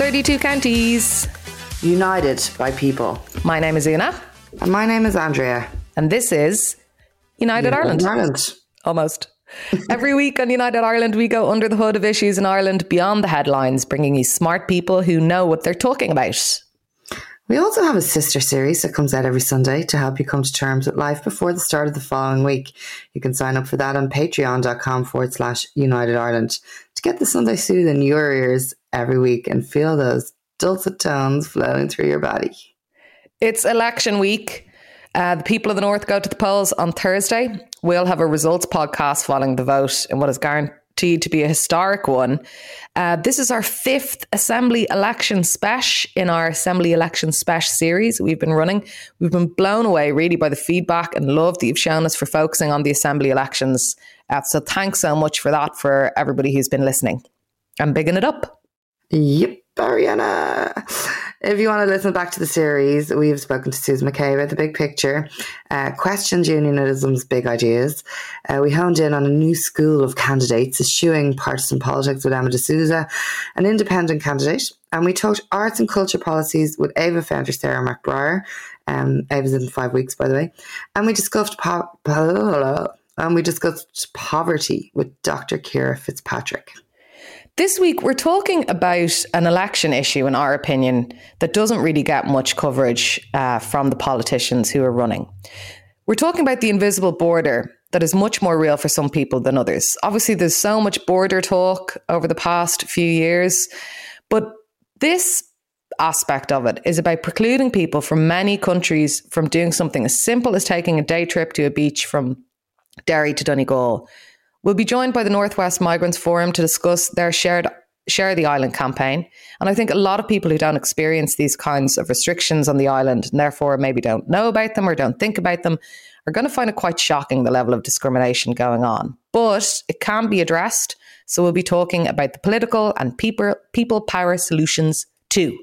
32 counties. United by people. My name is Una. And my name is Andrea. And this is United Ireland. Ireland. Almost. Every week on United Ireland, we go under the hood of issues in Ireland beyond the headlines, bringing you smart people who know what they're talking about. We also have a sister series that comes out every Sunday to help you come to terms with life before the start of the following week. You can sign up for that on patreon.com/United Ireland to get the Sunday soothe in your ears every week and feel those dulcet tones flowing through your body. It's election week. The people of the North go to the polls on Thursday. We'll have a results podcast following the vote in what is guaranteed to be a historic one. This is our fifth Assembly Election Spesh in our Assembly Election Spesh series we've been running. We've been blown away really by the feedback and love that you've shown us for focusing on the Assembly elections. So thanks so much for that, for everybody who's been listening. I'm bigging it up. Yep. Ariana. If you want to listen back to the series, we have spoken to Susan McKay about the big picture, questioned unionism's big ideas. We honed in on a new school of candidates, eschewing partisan politics with Emma D'Souza, an independent candidate. And we talked arts and culture policies with Ava founder Sarah McBriar. Ava's in 5 weeks, by the way. And we discussed poverty with Dr. Kira Fitzpatrick. This week, we're talking about an election issue, in our opinion, that doesn't really get much coverage from the politicians who are running. We're talking about the invisible border that is much more real for some people than others. Obviously, there's so much border talk over the past few years, but this aspect of it is about precluding people from many countries from doing something as simple as taking a day trip to a beach from Derry to Donegal. We'll be joined by the Northwest Migrants Forum to discuss their Share the Island campaign. And I think a lot of people who don't experience these kinds of restrictions on the island and therefore maybe don't know about them or don't think about them are going to find it quite shocking, the level of discrimination going on. But it can be addressed. So we'll be talking about the political and people power solutions too.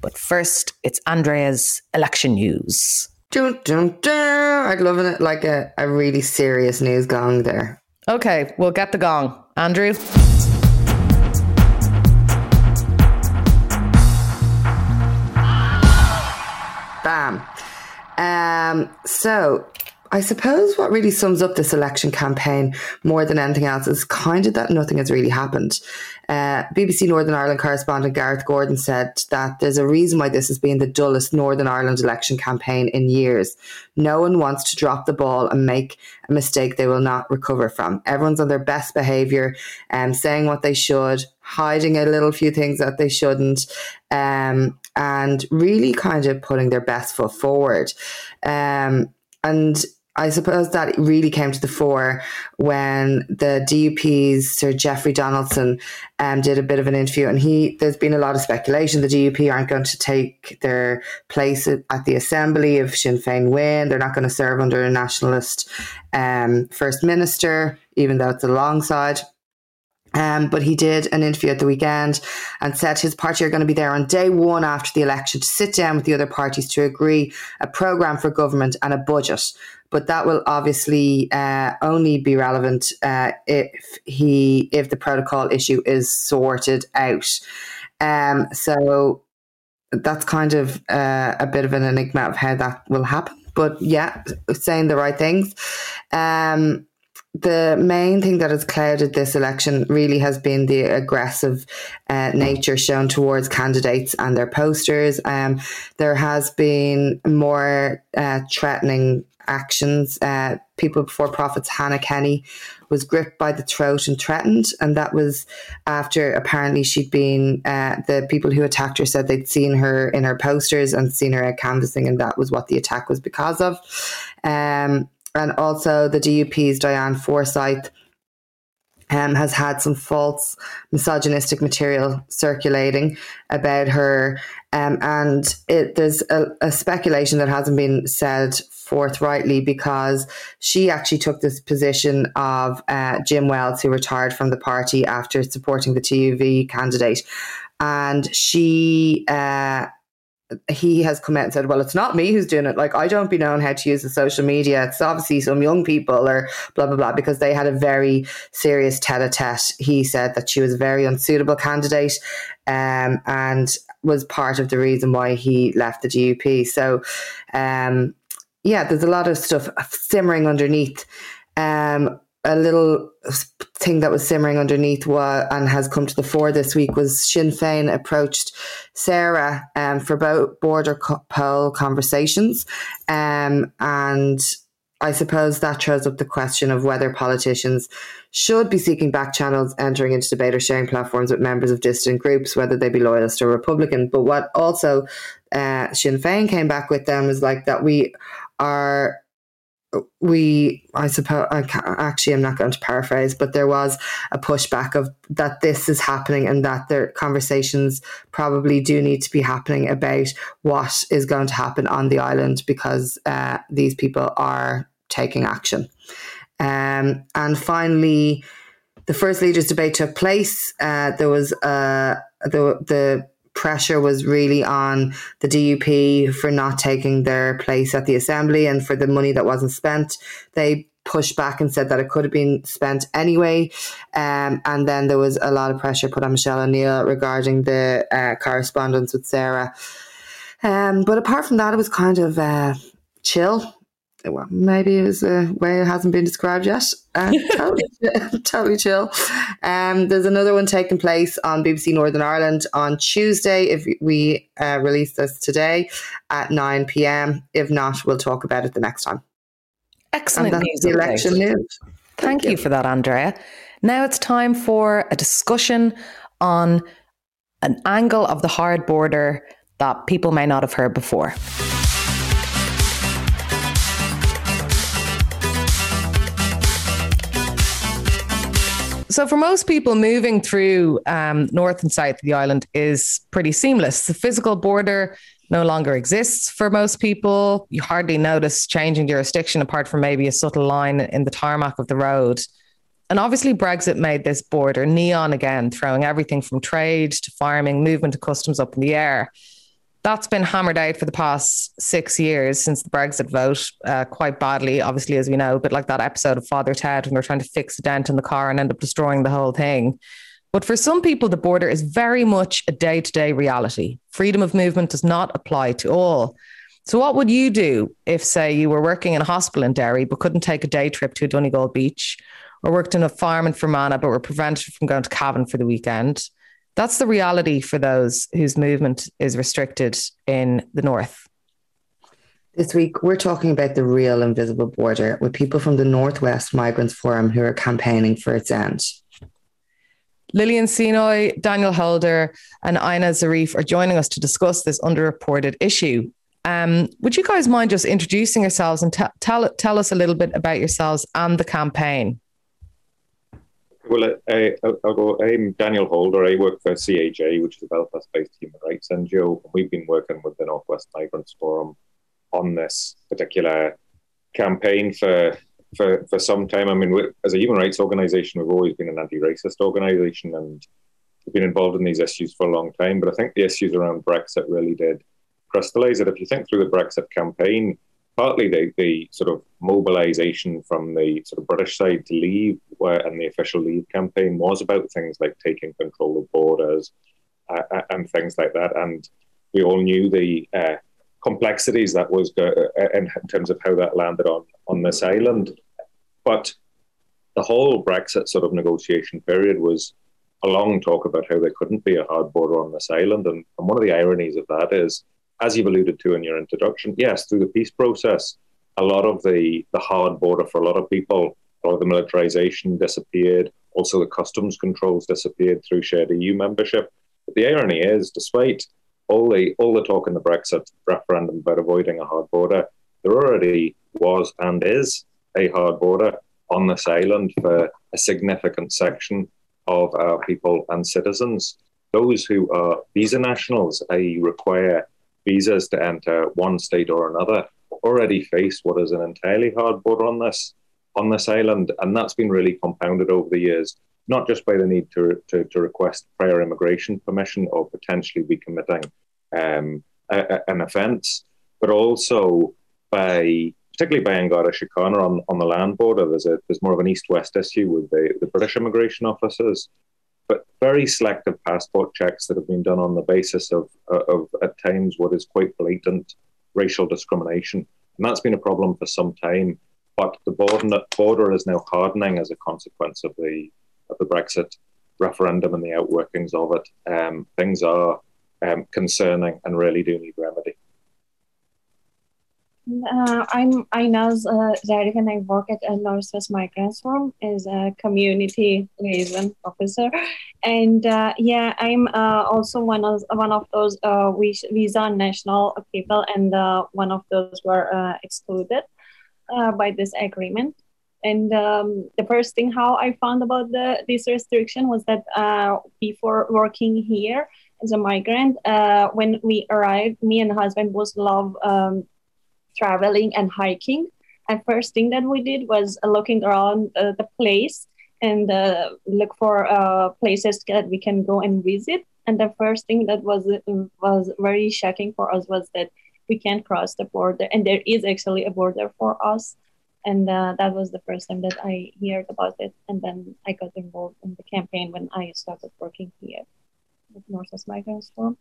But first, it's Andrea's election news. Dun, dun, dun. I'd love it like a really serious news gong there. Okay, we'll get the gong. Andrew? Bam. So I suppose what really sums up this election campaign more than anything else is kind of that nothing has really happened. BBC Northern Ireland correspondent Gareth Gordon said that there's a reason why this has been the dullest Northern Ireland election campaign in years. No one wants to drop the ball and make a mistake they will not recover from. Everyone's on their best behaviour, saying what they should, hiding a little few things that they shouldn't, and really kind of putting their best foot forward. And I suppose that really came to the fore when the DUP's Sir Geoffrey Donaldson did a bit of an interview, and there's been a lot of speculation the DUP aren't going to take their place at the Assembly if Sinn Féin win. They're not going to serve under a nationalist First Minister, even though it's alongside. But he did an interview at the weekend and said his party are going to be there on day one after the election to sit down with the other parties to agree a programme for government and a budget. But that will obviously only be relevant if the protocol issue is sorted out. So that's kind of a bit of an enigma of how that will happen. But yeah, saying the right things. The main thing that has clouded this election really has been the aggressive nature shown towards candidates and their posters. There has been more threatening actions. People Before Profit's Hannah Kenny was gripped by the throat and threatened, and that was after apparently she'd been the people who attacked her said they'd seen her in her posters and seen her out canvassing, and that was what the attack was because of. And also the DUP's Diane Forsythe has had some false misogynistic material circulating about her, and there's a speculation that hasn't been said forthrightly because she actually took this position of Jim Wells, who retired from the party after supporting the TUV candidate, and she he has come out and said, well, it's not me who's doing it. Like, I don't be knowing how to use the social media. It's obviously some young people or blah, blah, blah, because they had a very serious tete-a-tete. He said that she was a very unsuitable candidate and was part of the reason why he left the DUP. So, yeah, there's a lot of stuff simmering underneath. A little thing that was simmering underneath and has come to the fore this week was Sinn Féin approached Sarah for border poll conversations. And I suppose that throws up the question of whether politicians should be seeking back channels, entering into debate or sharing platforms with members of distant groups, whether they be loyalist or Republican. But what also Sinn Féin came back with them was like that I'm not going to paraphrase, but there was a pushback of that this is happening and that their conversations probably do need to be happening about what is going to happen on the island because these people are taking action. And finally, the first leaders' debate took place. There was the pressure was really on the DUP for not taking their place at the Assembly and for the money that wasn't spent. They pushed back and said that it could have been spent anyway. And then there was a lot of pressure put on Michelle O'Neill regarding the correspondence with Sarah. But apart from that, it was kind of chill. Well, maybe it was a way it hasn't been described yet. Totally chill. There's another one taking place on BBC Northern Ireland on Tuesday. If we release this today at 9 p.m. If not, we'll talk about it the next time. Excellent news. The election news. Thank you for that, Andrea. Now it's time for a discussion on an angle of the hard border that people may not have heard before. So for most people, moving through north and south of the island is pretty seamless. The physical border no longer exists for most people. You hardly notice changing jurisdiction apart from maybe a subtle line in the tarmac of the road. And obviously Brexit made this border neon again, throwing everything from trade to farming, movement to customs up in the air. That's been hammered out for the past 6 years since the Brexit vote quite badly, obviously, as we know, but like that episode of Father Ted when we're trying to fix a dent in the car and end up destroying the whole thing. But for some people, the border is very much a day-to-day reality. Freedom of movement does not apply to all. So what would you do if, say, you were working in a hospital in Derry but couldn't take a day trip to Donegal Beach, or worked on a farm in Fermanagh but were prevented from going to Cavan for the weekend? That's the reality for those whose movement is restricted in the north. This week, we're talking about the real invisible border with people from the Northwest Migrants Forum who are campaigning for its end. Lilian Seenoi, Daniel Holder and Aina Zarif are joining us to discuss this underreported issue. Would you guys mind just introducing yourselves and tell us a little bit about yourselves and the campaign? Well, I'm Daniel Holder. I work for CAJ, which is a Belfast-based human rights NGO. We've been working with the Northwest Migrants Forum on this particular campaign for some time. I mean, as a human rights organisation, we've always been an anti-racist organisation and we've been involved in these issues for a long time. But I think the issues around Brexit really did crystallise it. If you think through the Brexit campaign, partly the sort of mobilisation from the sort of British side to leave and the official leave campaign was about things like taking control of borders and things like that. And we all knew the complexities that was in terms of how that landed on this island. But the whole Brexit sort of negotiation period was a long talk about how there couldn't be a hard border on this island. And one of the ironies of that is, as you've alluded to in your introduction, yes, through the peace process, a lot of the hard border for a lot of people, a lot of the militarisation disappeared. Also, the customs controls disappeared through shared EU membership. But the irony is, despite all the talk in the Brexit referendum about avoiding a hard border, there already was and is a hard border on this island for a significant section of our people and citizens. Those who are visa nationals, i.e. require visas to enter one state or another, already face what is an entirely hard border on this island. And that's been really compounded over the years, not just by the need to request prior immigration permission or potentially be committing an offence, but also by, particularly by Angarda Síochána on the land border, there's more of an east-west issue with the British immigration officers, but very selective passport checks that have been done on the basis of at times what is quite blatant racial discrimination. And that's been a problem for some time, but the border is now hardening as a consequence of the Brexit referendum and the outworkings of it. Things are concerning and really do need remedy. I'm Aina Zarif, and I work at Northwest Migrants Forum as a community liaison officer. And I'm also one of those visa national people, and one of those were excluded by this agreement. And the first thing how I found about this restriction was that before working here as a migrant, when we arrived, me and husband both love traveling and hiking. And first thing that we did was looking around the place and look for places that we can go and visit. And the first thing that was very shocking for us was that we can't cross the border, and there is actually a border for us. And that was the first time that I heard about it. And then I got involved in the campaign when I started working here at Northwest Migrants Forum.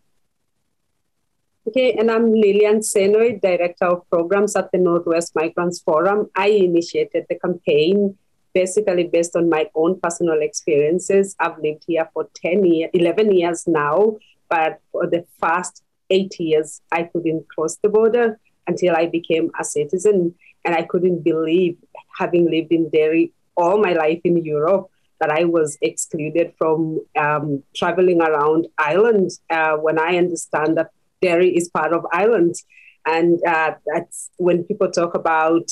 Okay, and I'm Lilian Seenoi, Director of Programs at the Northwest Migrants Forum. I initiated the campaign basically based on my own personal experiences. I've lived here for 11 years now, but for the first 8 years, I couldn't cross the border until I became a citizen. And I couldn't believe, having lived in Derry all my life in Europe, that I was excluded from traveling around Ireland when I understand that Derry is part of Ireland. And that's when people talk about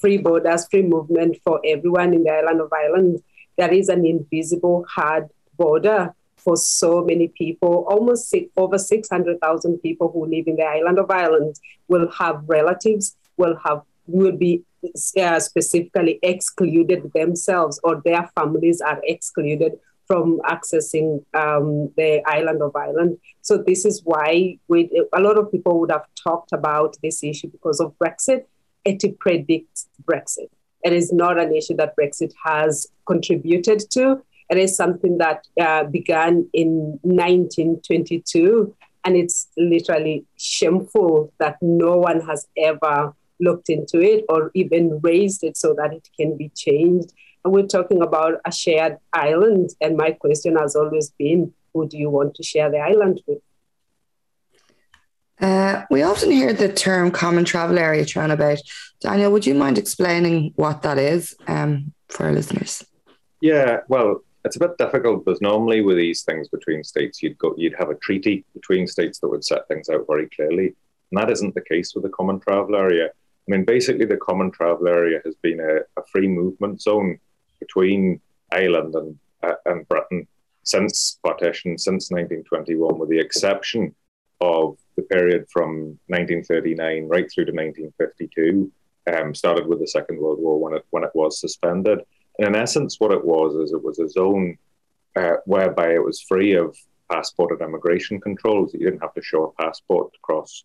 free borders, free movement for everyone in the island of Ireland, there is an invisible hard border for so many people. Almost over 600,000 people who live in the island of Ireland will have relatives, will be specifically excluded themselves, or their families are excluded from accessing the island of Ireland. So this is why a lot of people would have talked about this issue because of Brexit. It predicts Brexit. It is not an issue that Brexit has contributed to. It is something that began in 1922, and it's literally shameful that no one has ever looked into it or even raised it so that it can be changed. And we're talking about a shared island. And my question has always been, who do you want to share the island with? We often hear the term common travel area thrown about. Daniel, would you mind explaining what that is for our listeners? Yeah, well, it's a bit difficult because normally with these things between states, you'd have a treaty between states that would set things out very clearly. And that isn't the case with the common travel area. I mean, basically, the common travel area has been a free movement zone between Ireland and Britain since partition, since 1921, with the exception of the period from 1939 right through to 1952, started with the Second World War when it was suspended. And in essence, what it was is it was a zone whereby it was free of passport and immigration controls. You didn't have to show a passport to cross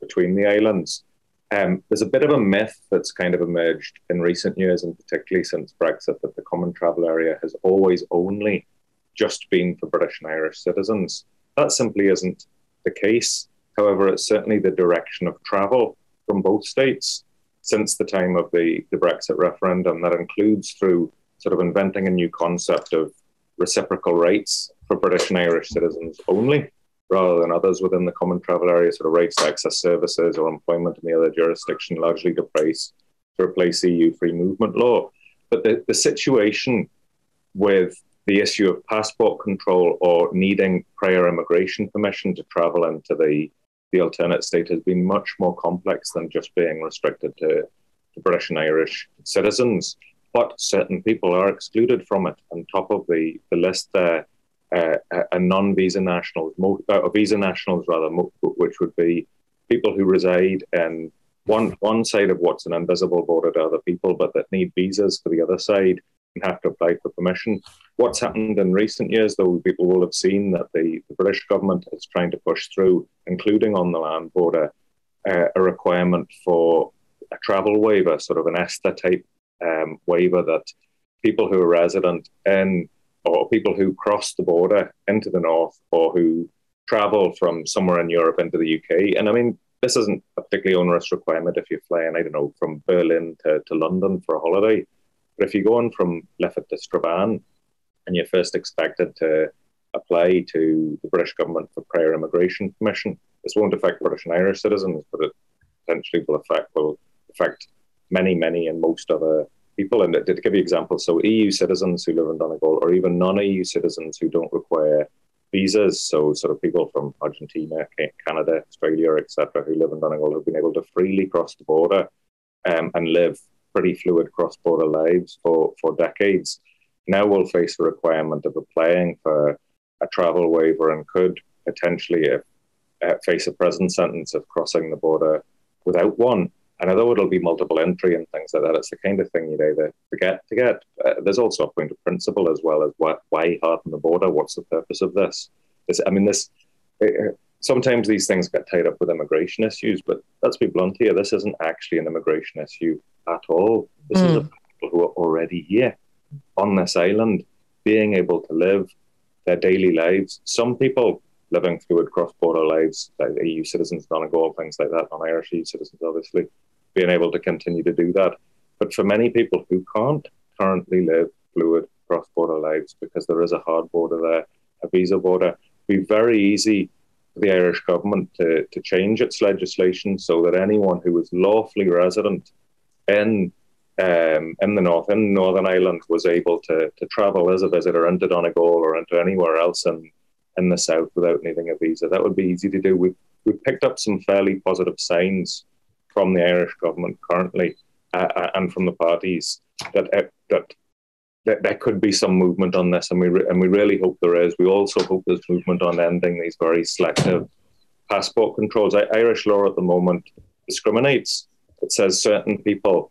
between the islands. There's a bit of a myth that's kind of emerged in recent years, and particularly since Brexit, that the common travel area has always only just been for British and Irish citizens. That simply isn't the case. However, it's certainly the direction of travel from both states since the time of the Brexit referendum. That includes through sort of inventing a new concept of reciprocal rights for British and Irish citizens only, rather than others within the common travel area, sort of rights to access services or employment in the other jurisdiction, largely to replace EU free movement law. But the situation with the issue of passport control or needing prior immigration permission to travel into the alternate state has been much more complex than just being restricted to British and Irish citizens. But certain people are excluded from it. On top of the list there, visa nationals, which would be people who reside in one side of what's an invisible border to other people, but that need visas for the other side and have to apply for permission. What's happened in recent years, though, people will have seen that the British government is trying to push through, including on the land border, a requirement for a travel waiver, sort of an ESTA-type waiver, that people who are resident in, or people who cross the border into the north, or who travel from somewhere in Europe into the UK, and I mean, this isn't a particularly onerous requirement if you're flying, I don't know, from Berlin to London for a holiday, but if you're going from Lifford to Strabane, and you're first expected to apply to the British government for prior immigration permission, this won't affect British and Irish citizens, but it potentially will affect many, many, and most other people. And to give you examples, so EU citizens who live in Donegal, or even non-EU citizens who don't require visas, so sort of people from Argentina, Canada, Australia, etc., who live in Donegal, have been able to freely cross the border and live pretty fluid cross-border lives for decades. Now we'll face the requirement of applying for a travel waiver, and could potentially face a prison sentence of crossing the border without one. And although it'll be multiple entry and things like that, it's the kind of thing you'd either forget to get. There's also a point of principle as well, as why harden the border? What's the purpose of this? Sometimes these things get tied up with immigration issues, but let's be blunt here, this isn't actually an immigration issue at all. This is the people who are already here on this island, being able to live their daily lives. Some people living fluid cross-border lives, like EU citizens, Donegal, things like that, non-Irish EU citizens, obviously, being able to continue to do that. But for many people who can't currently live fluid cross-border lives because there is a hard border there, a visa border, it would be very easy for the Irish government to change its legislation so that anyone who is lawfully resident in the north, in Northern Ireland, was able to travel as a visitor into Donegal or into anywhere else in the south without needing a visa. That would be easy to do. We've picked up some fairly positive signs from the Irish government currently and from the parties that there could be some movement on this, and we really hope there is. We also hope there's movement on ending these very selective passport controls. Irish law at the moment discriminates. It says certain people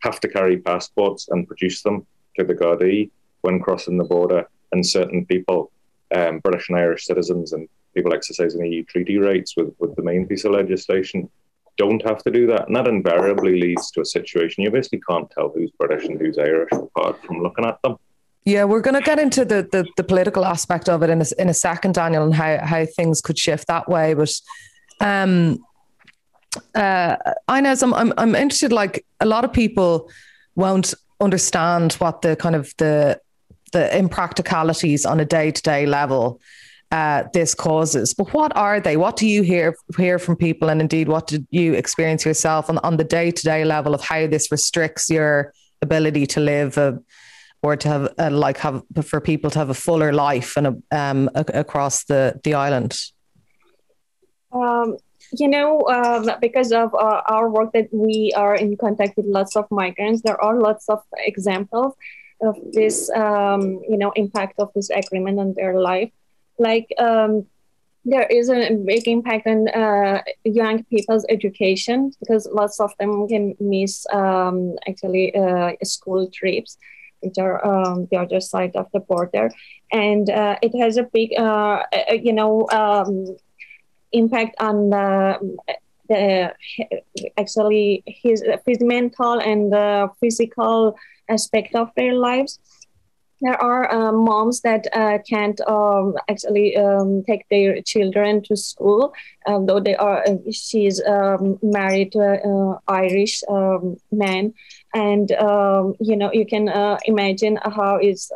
have to carry passports and produce them to the Gardaí when crossing the border, and certain people, British and Irish citizens and people exercising EU treaty rights with the main piece of legislation, don't have to do that. And that invariably leads to a situation you basically can't tell who's British and who's Irish apart from looking at them. Yeah, we're going to get into the political aspect of it in a second, Daniel, and how things could shift that way. But Aina, I'm interested, like, a lot of people won't understand what the kind of the impracticalities on a day-to-day level this causes. But what are they? What do you hear from people? And indeed, what did you experience yourself on the day-to-day level of how this restricts your ability to live or to have, for people to have a fuller life and across the island? Because of our work that we are in contact with lots of migrants, there are lots of examples of this, impact of this agreement on their life. There is a big impact on young people's education, because lots of them can miss school trips, which are the other side of the border. And it has a big, impact on his mental and physical aspect of their lives. There are moms that can't take their children to school, though they are. She's married to an Irish man, and you can imagine how it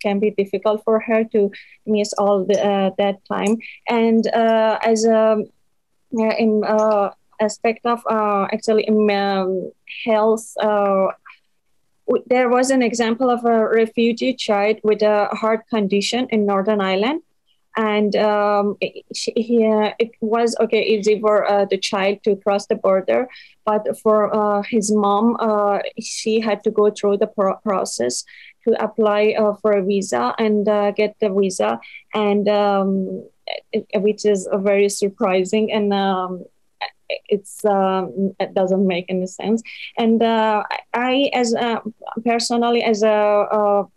can be difficult for her to miss all that time. And as a aspect of health. There was an example of a refugee child with a heart condition in Northern Ireland. And it was okay easy for the child to cross the border. But for his mom, she had to go through the process to apply for a visa and get the visa, and which is very surprising. And it doesn't make any sense. And I, as personally, as actually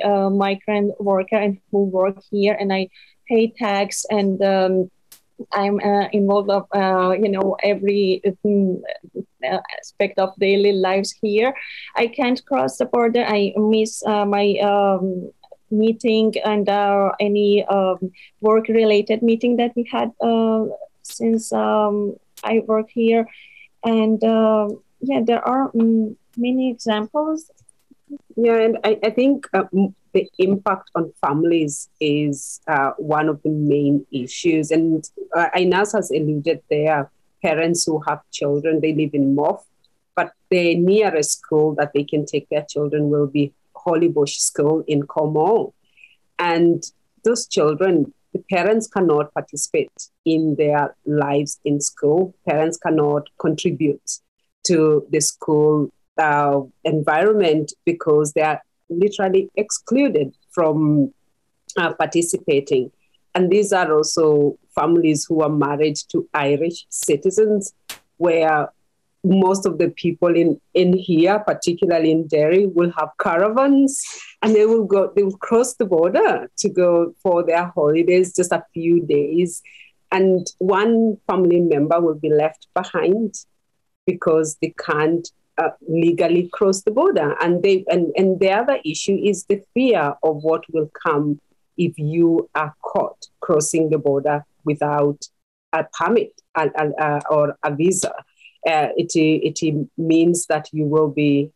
a migrant worker and who work here, and I pay tax, and I'm involved of every aspect of daily lives here. I can't cross the border. I miss my meeting and any work-related meeting that we had since I work here. And there are many examples. Yeah, and I think the impact on families is one of the main issues. And Inas has alluded there, parents who have children, they live in Morph, but the nearest school that they can take their children will be Holybush School in Come On. And those children, the parents cannot participate in their lives in school. Parents cannot contribute to the school environment because they are literally excluded from participating. And these are also families who are married to Irish citizens, where most of the people in here, particularly in Derry, will have caravans, and they will cross the border to go for their holidays, just a few days. And one family member will be left behind because they can't legally cross the border. And the other issue is the fear of what will come if you are caught crossing the border without a permit or a visa. It means that you will be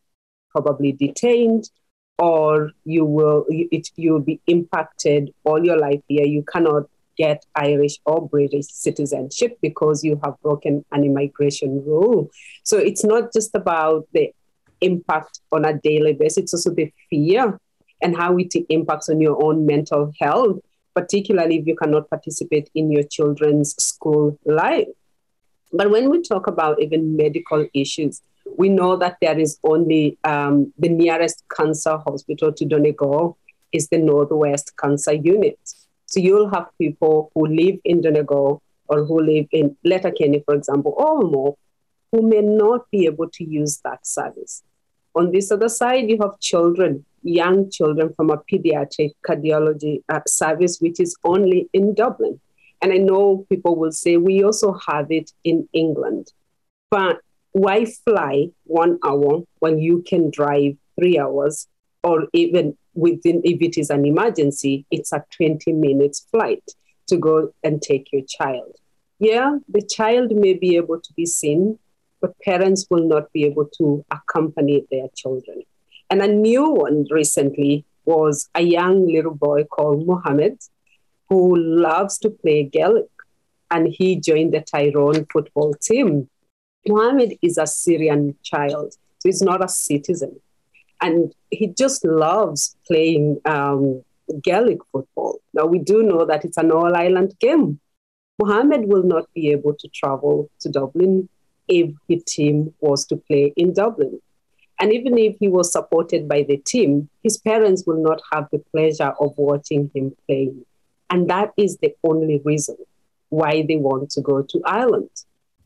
probably detained, or you will be impacted all your life here. You cannot get Irish or British citizenship because you have broken an immigration rule. So it's not just about the impact on a daily basis, it's also the fear and how it impacts on your own mental health, particularly if you cannot participate in your children's school life. But when we talk about even medical issues, we know that there is only the nearest cancer hospital to Donegal is the Northwest Cancer Unit. So you'll have people who live in Donegal or who live in Letterkenny, for example, or more, who may not be able to use that service. On this other side, you have children, young children from a pediatric cardiology service, which is only in Dublin. And I know people will say, we also have it in England. But why fly 1 hour when you can drive 3 hours, or even if it is an emergency, it's a 20-minute flight to go and take your child. Yeah, the child may be able to be seen, but parents will not be able to accompany their children. And a new one recently was a young little boy called Mohammed, who loves to play Gaelic, and he joined the Tyrone football team. Mohammed is a Syrian child, so he's not a citizen. And he just loves playing Gaelic football. Now, we do know that it's an all-island game. Mohammed will not be able to travel to Dublin if the team was to play in Dublin. And even if he was supported by the team, his parents will not have the pleasure of watching him play. And that is the only reason why they want to go to Ireland.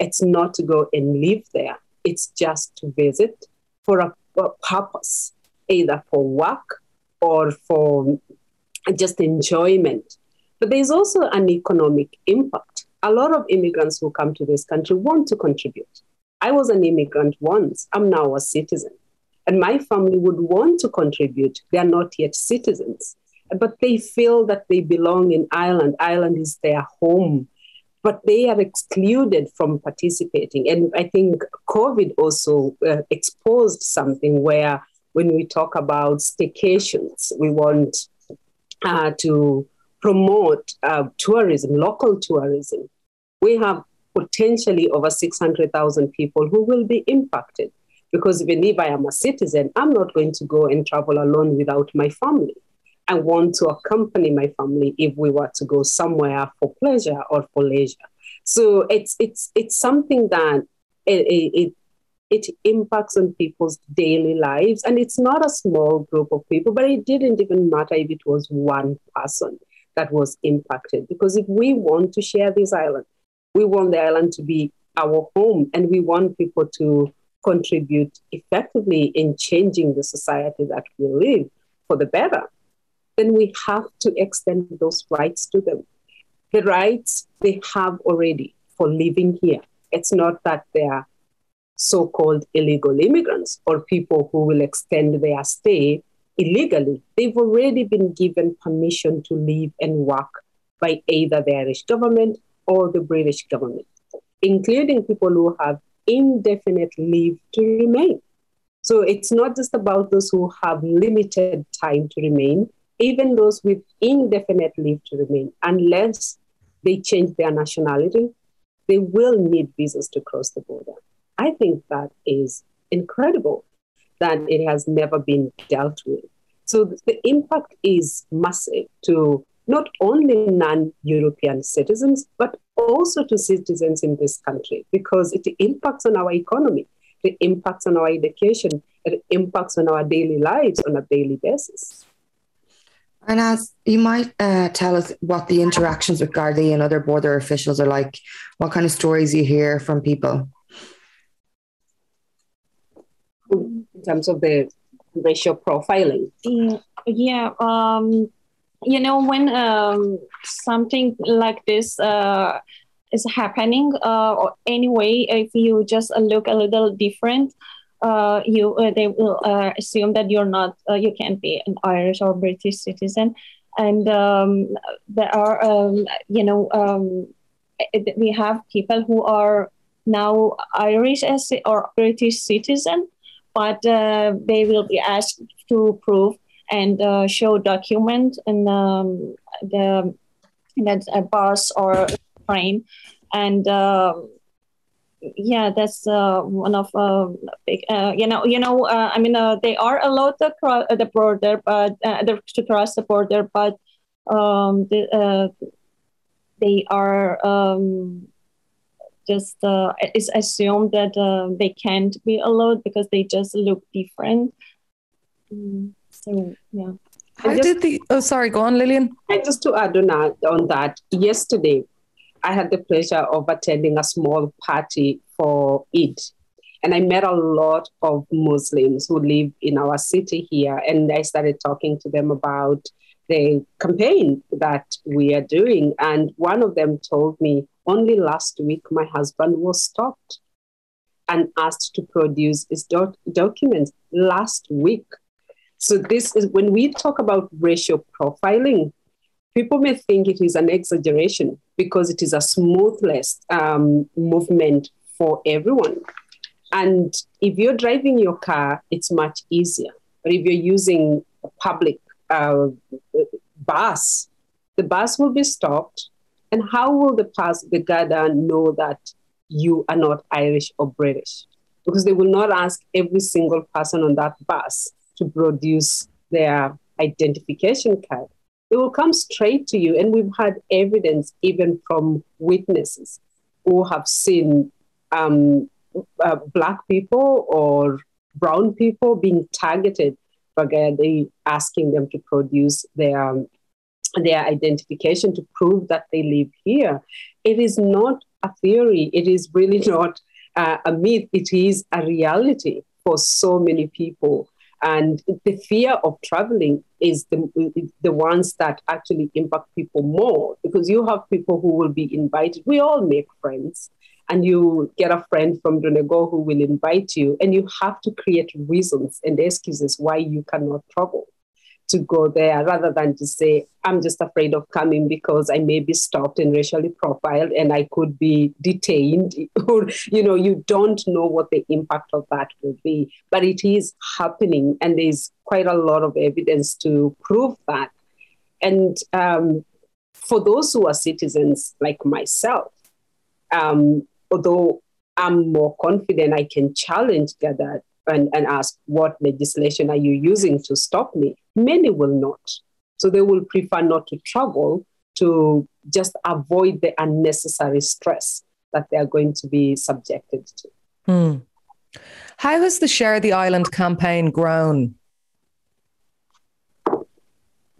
It's not to go and live there. It's just to visit for a purpose, either for work or for just enjoyment. But there's also an economic impact. A lot of immigrants who come to this country want to contribute. I was an immigrant once. I'm now a citizen. And my family would want to contribute. They are not yet citizens. But they feel that they belong in Ireland. Ireland is their home. But they are excluded from participating. And I think COVID also exposed something where, when we talk about staycations, we want to promote tourism, local tourism. We have potentially over 600,000 people who will be impacted, because even if I am a citizen, I'm not going to go and travel alone without my family. I want to accompany my family if we were to go somewhere for pleasure or for leisure. So it's something that it impacts on people's daily lives. And it's not a small group of people, but it didn't even matter if it was one person that was impacted. Because if we want to share this island, We want the island to be our home, and we want people to contribute effectively in changing the society that we live for the better. Then we have to extend those rights to them. The rights they have already for living here. It's not that they are so-called illegal immigrants or people who will extend their stay illegally. They've already been given permission to live and work by either the Irish government or the British government, including people who have indefinite leave to remain. So it's not just about those who have limited time to remain, even those with indefinite leave to remain, unless they change their nationality, they will need visas to cross the border. I think that is incredible that it has never been dealt with. So the impact is massive to not only non-European citizens, but also to citizens in this country, because it impacts on our economy, it impacts on our education, it impacts on our daily lives on a daily basis. And as you might tell us what the interactions with Gardaí and other border officials are like, what kind of stories you hear from people? In terms of the racial profiling. You know, when something like this is happening, or anyway, if you just look a little different, they will assume that you're not, you can't be an Irish or British citizen. And there are, we have people who are now Irish or British citizen, but they will be asked to prove and show document and that's a bus or train. And that's one of big. They are allowed to cross the border, but they are it's assumed that they can't be allowed because they just look different. So, yeah. Go on, Lillian. Just to add on that, yesterday I had the pleasure of attending a small party for Eid, and I met a lot of Muslims who live in our city here, and I started talking to them about the campaign that we are doing, and one of them told me, only last week my husband was stopped and asked to produce his documents last week. So this is, when we talk about racial profiling, people may think it is an exaggeration because it is a smoothless movement for everyone. And if you're driving your car, it's much easier. But if you're using a public bus, the bus will be stopped. And how will the Garda know that you are not Irish or British? Because they will not ask every single person on that bus to produce their identification card. They will come straight to you. And we've had evidence even from witnesses who have seen Black people or brown people being targeted by Gardaí asking them to produce their identification to prove that they live here. It is not a theory. It is really not a myth. It is a reality for so many people. And the fear of traveling is the ones that actually impact people more, because you have people who will be invited. We all make friends, and you get a friend from Donegal who will invite you, and you have to create reasons and excuses why you cannot travel to go there, rather than to say, I'm just afraid of coming because I may be stopped and racially profiled and I could be detained. You don't know what the impact of that will be, but it is happening, and there's quite a lot of evidence to prove that. And for those who are citizens like myself, although I'm more confident, I can challenge that and ask, what legislation are you using to stop me? Many will not. So they will prefer not to travel to just avoid the unnecessary stress that they are going to be subjected to. Mm. How has the Share the Island campaign grown?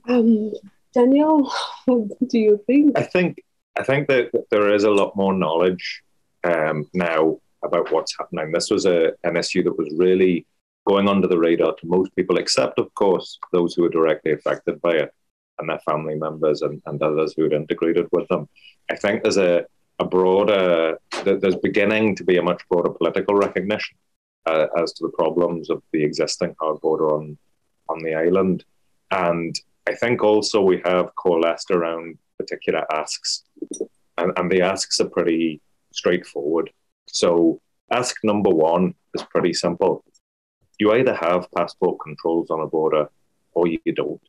Daniel, what do you think? I think I think that there is a lot more knowledge now about what's happening. This was an issue that was really going under the radar to most people, except, of course, those who were directly affected by it and their family members and others who had integrated with them. I think there's a broader, there's beginning to be a much broader political recognition as to the problems of the existing hard border on the island. And I think also we have coalesced around particular asks, and the asks are pretty straightforward. So ask number one is pretty simple. You either have passport controls on a border or you don't.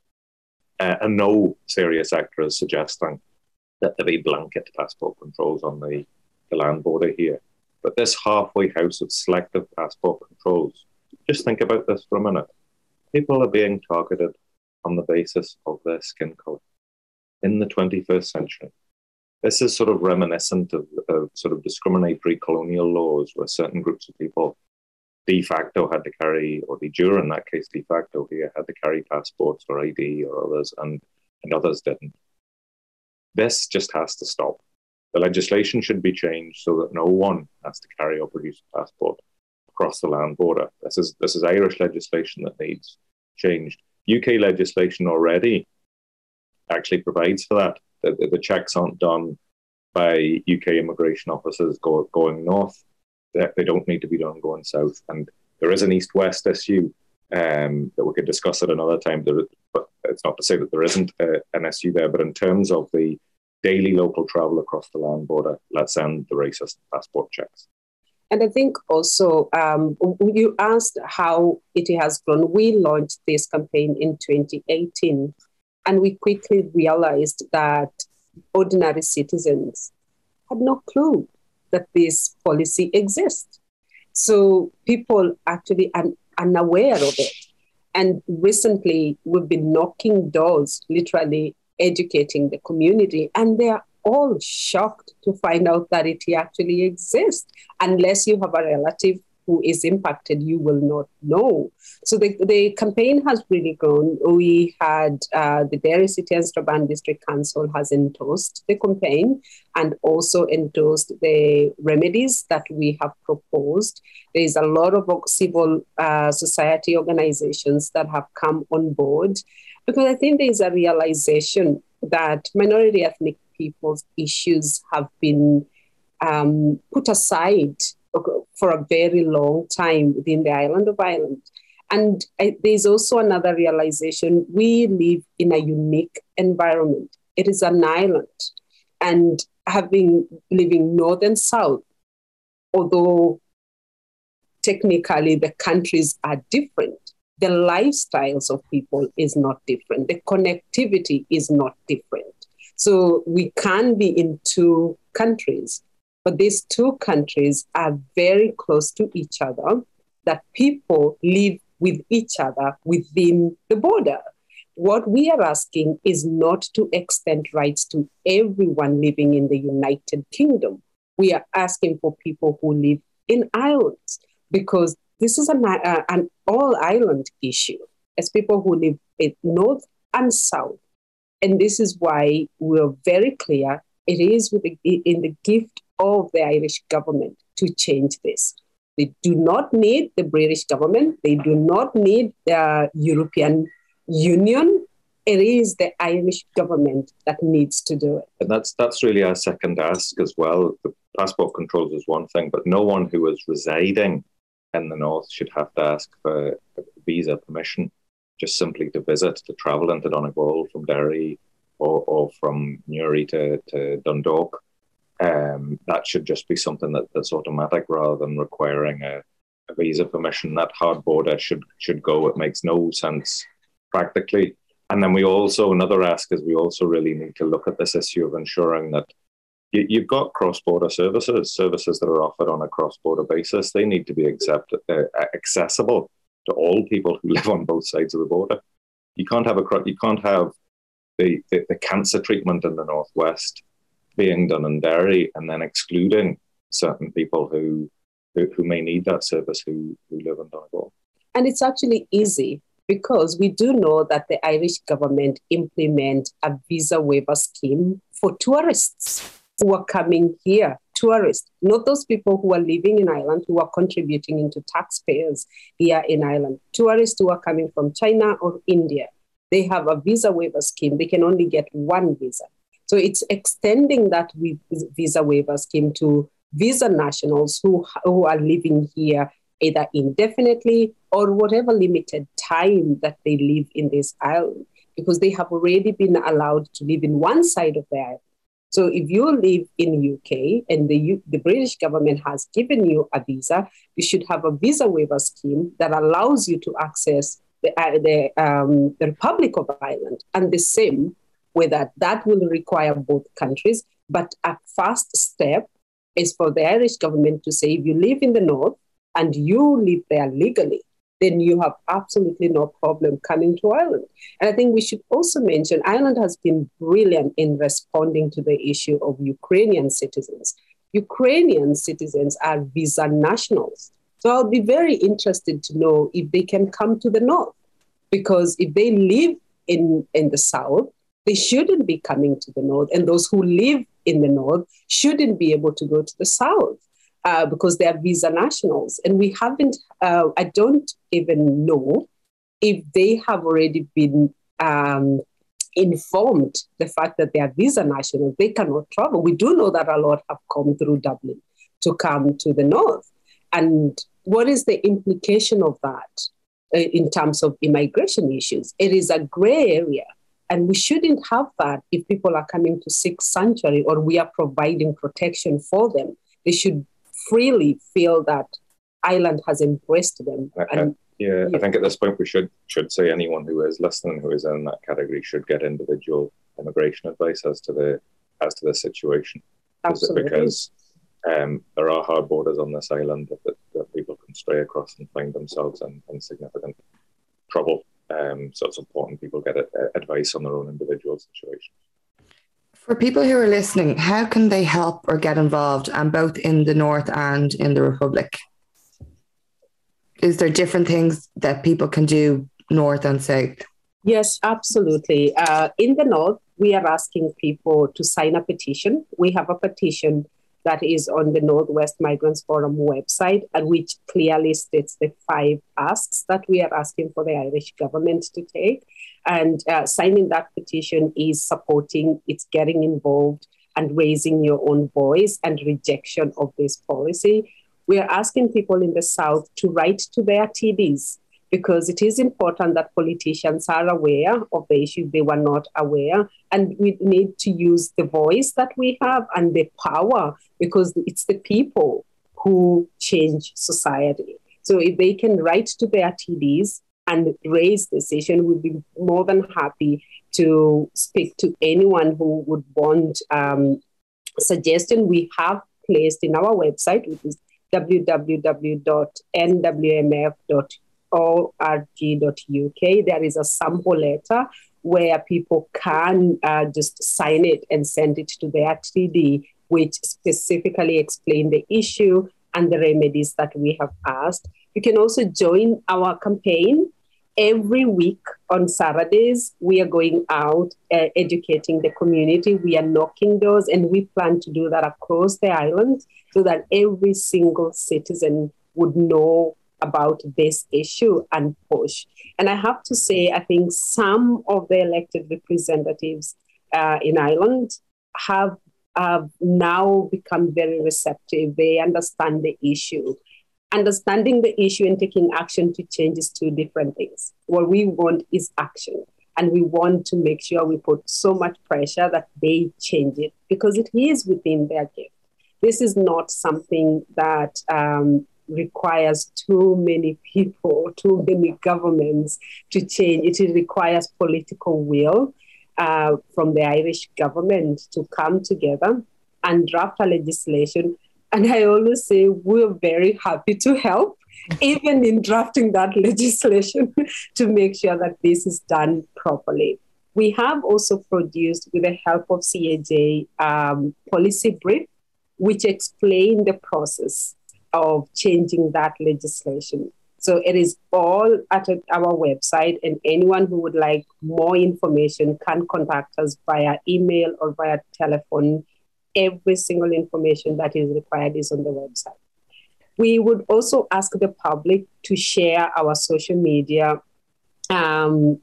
And no serious actor is suggesting that there be blanket passport controls on the land border here. But this halfway house of selective passport controls, just think about this for a minute. People are being targeted on the basis of their skin color in the 21st century. This is sort of reminiscent of sort of discriminatory colonial laws where certain groups of people de facto had to carry, or de jure in that case, de facto here, had to carry passports or ID or others, and others didn't. This just has to stop. The legislation should be changed so that no one has to carry or produce a passport across the land border. This is Irish legislation that needs changed. UK legislation already actually provides for that. The checks aren't done by UK immigration officers going north. They don't need to be done going south. And there is an east-west issue that we could discuss at another time. But it's not to say that there isn't an issue there. But in terms of the daily local travel across the land border, let's end the racist passport checks. And I think also, you asked how it has grown. We launched this campaign in 2018, and we quickly realized that ordinary citizens had no clue that this policy exists. So people actually are unaware of it. And recently, we've been knocking doors, literally educating the community, and they are all shocked to find out that it actually exists. Unless you have a relative who is impacted, you will not know. So the campaign has really grown. We had the Derry City and Strabane District Council has endorsed the campaign and also endorsed the remedies that we have proposed. There is a lot of civil society organizations that have come on board, because I think there is a realization that minority ethnic people's issues have been put aside for a very long time within the island of Ireland. And there's also another realization. We live in a unique environment. It is an island. And living north and south, although technically the countries are different, the lifestyles of people is not different. The connectivity is not different. So we can be in two countries, but these two countries are very close to each other, that people live with each other within the border. What we are asking is not to extend rights to everyone living in the United Kingdom. We are asking for people who live in Ireland, because this is an all-island issue. As people who live in north and south, and this is why we're very clear, it is in the gift of the Irish government to change this. They do not need the British government. They do not need the European Union. It is the Irish government that needs to do it. And that's really our second ask as well. The passport controls is one thing, but no one who is residing in the north should have to ask for visa permission just simply to visit, to travel into Donegal from Derry or from Newry to Dundalk. That should just be something that's automatic rather than requiring a visa permission. That hard border should go. It makes no sense practically. And then another ask is we also really need to look at this issue of ensuring that you've got cross-border services that are offered on a cross-border basis. They need to be accessible to all people who live on both sides of the border. You can't have the cancer treatment in the Northwest being done in Derry and then excluding certain people who may need that service who live in Donegal. And it's actually easy, because we do know that the Irish government implement a visa waiver scheme for tourists. who are coming here, tourists, not those people who are living in Ireland, who are contributing into taxpayers here in Ireland. Tourists who are coming from China or India, they have a visa waiver scheme. They can only get one visa. So it's extending that visa waiver scheme to visa nationals who are living here either indefinitely or whatever limited time that they live in this island, because they have already been allowed to live in one side of the island. So if you live in UK and the British government has given you a visa, you should have a visa waiver scheme that allows you to access the Republic of Ireland, and the same with that will require both countries. But a first step is for the Irish government to say, if you live in the north and you live there legally, then you have absolutely no problem coming to Ireland. And I think we should also mention Ireland has been brilliant in responding to the issue of Ukrainian citizens. Ukrainian citizens are visa nationals. So I'll be very interested to know if they can come to the north, because if they live in the south, they shouldn't be coming to the north. And those who live in the north shouldn't be able to go to the south. Because they are visa nationals. And we haven't, I don't even know if they have already been informed the fact that they are visa nationals. They cannot travel. We do know that a lot have come through Dublin to come to the north. And what is the implication of that in terms of immigration issues? It is a grey area. And we shouldn't have that if people are coming to Sixth Sanctuary or we are providing protection for them. They should freely feel that Ireland has embraced them. I think at this point we should say anyone who is listening, who is in that category, should get individual immigration advice as to the situation. Absolutely. Because there are hard borders on this island that people can stray across and find themselves in significant trouble. So it's important people get advice on their own individual situations. For people who are listening, how can they help or get involved, and both in the North and in the Republic? Is there different things that people can do North and South? Yes, absolutely. In the North, we are asking people to sign a petition. We have a petition that is on the Northwest Migrants Forum website, and which clearly states the 5 asks that we are asking for the Irish government to take. And signing that petition is supporting, it's getting involved and raising your own voice and rejection of this policy. We are asking people in the South to write to their TDs, because it is important that politicians are aware of the issue. They were not aware. And we need to use the voice that we have and the power, because it's the people who change society. So if they can write to their TDs and raise this issue, and we'd be more than happy to speak to anyone who would want suggestion. We have placed in our website, which is www.nwmf.org.uk, there is a sample letter where people can just sign it and send it to their TD, which specifically explain the issue and the remedies that we have asked. You can also join our campaign. Every week on Saturdays, we are going out educating the community. We are knocking doors, and we plan to do that across the island so that every single citizen would know about this issue and push. And I have to say, I think some of the elected representatives in Ireland have now become very receptive. They understand the issue. Understanding the issue and taking action to change is two different things. What we want is action. And we want to make sure we put so much pressure that they change it, because it is within their gift. This is not something that requires too many people, too many governments to change. It requires political will from the Irish government to come together and draft a legislation. And I always say we're very happy to help, even in drafting that legislation, to make sure that this is done properly. We have also produced, with the help of CAJ, policy brief, which explain the process of changing that legislation. So it is all at our website, and anyone who would like more information can contact us via email or via telephone every single information that is required is on the website. We would also ask the public to share our social media content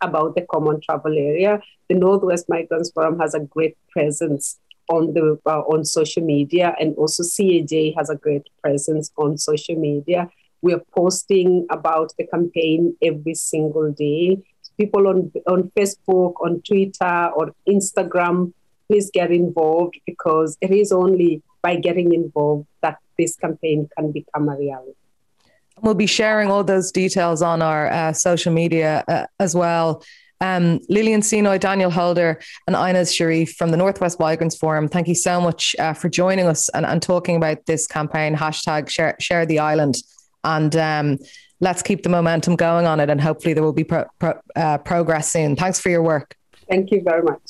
about the common travel area. The Northwest Migrants Forum has a great presence on social media, and also CAJ has a great presence on social media. We are posting about the campaign every single day. People on Facebook, on Twitter, on Instagram, please get involved, because it is only by getting involved that this campaign can become a reality. We'll be sharing all those details on our social media as well. Lilian Seenoi, Daniel Holder and Aina Zarif from the Northwest Migrants Forum, thank you so much for joining us and talking about this campaign, #ShareTheIsland the Island. And let's keep the momentum going on it, and hopefully there will be progress soon. Thanks for your work. Thank you very much.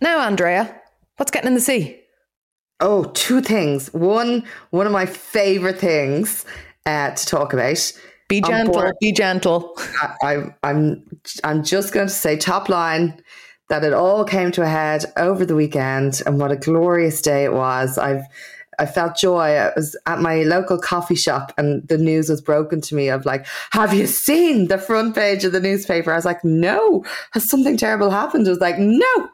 Now, Andrea, what's getting in the sea? Oh, two things. One of my favourite things to talk about. Be gentle. Be gentle. I'm just going to say top line that it all came to a head over the weekend, and what a glorious day it was. I felt joy. I was at my local coffee shop and the news was broken to me of like, have you seen the front page of the newspaper? I was like, no, has something terrible happened? I was like, no.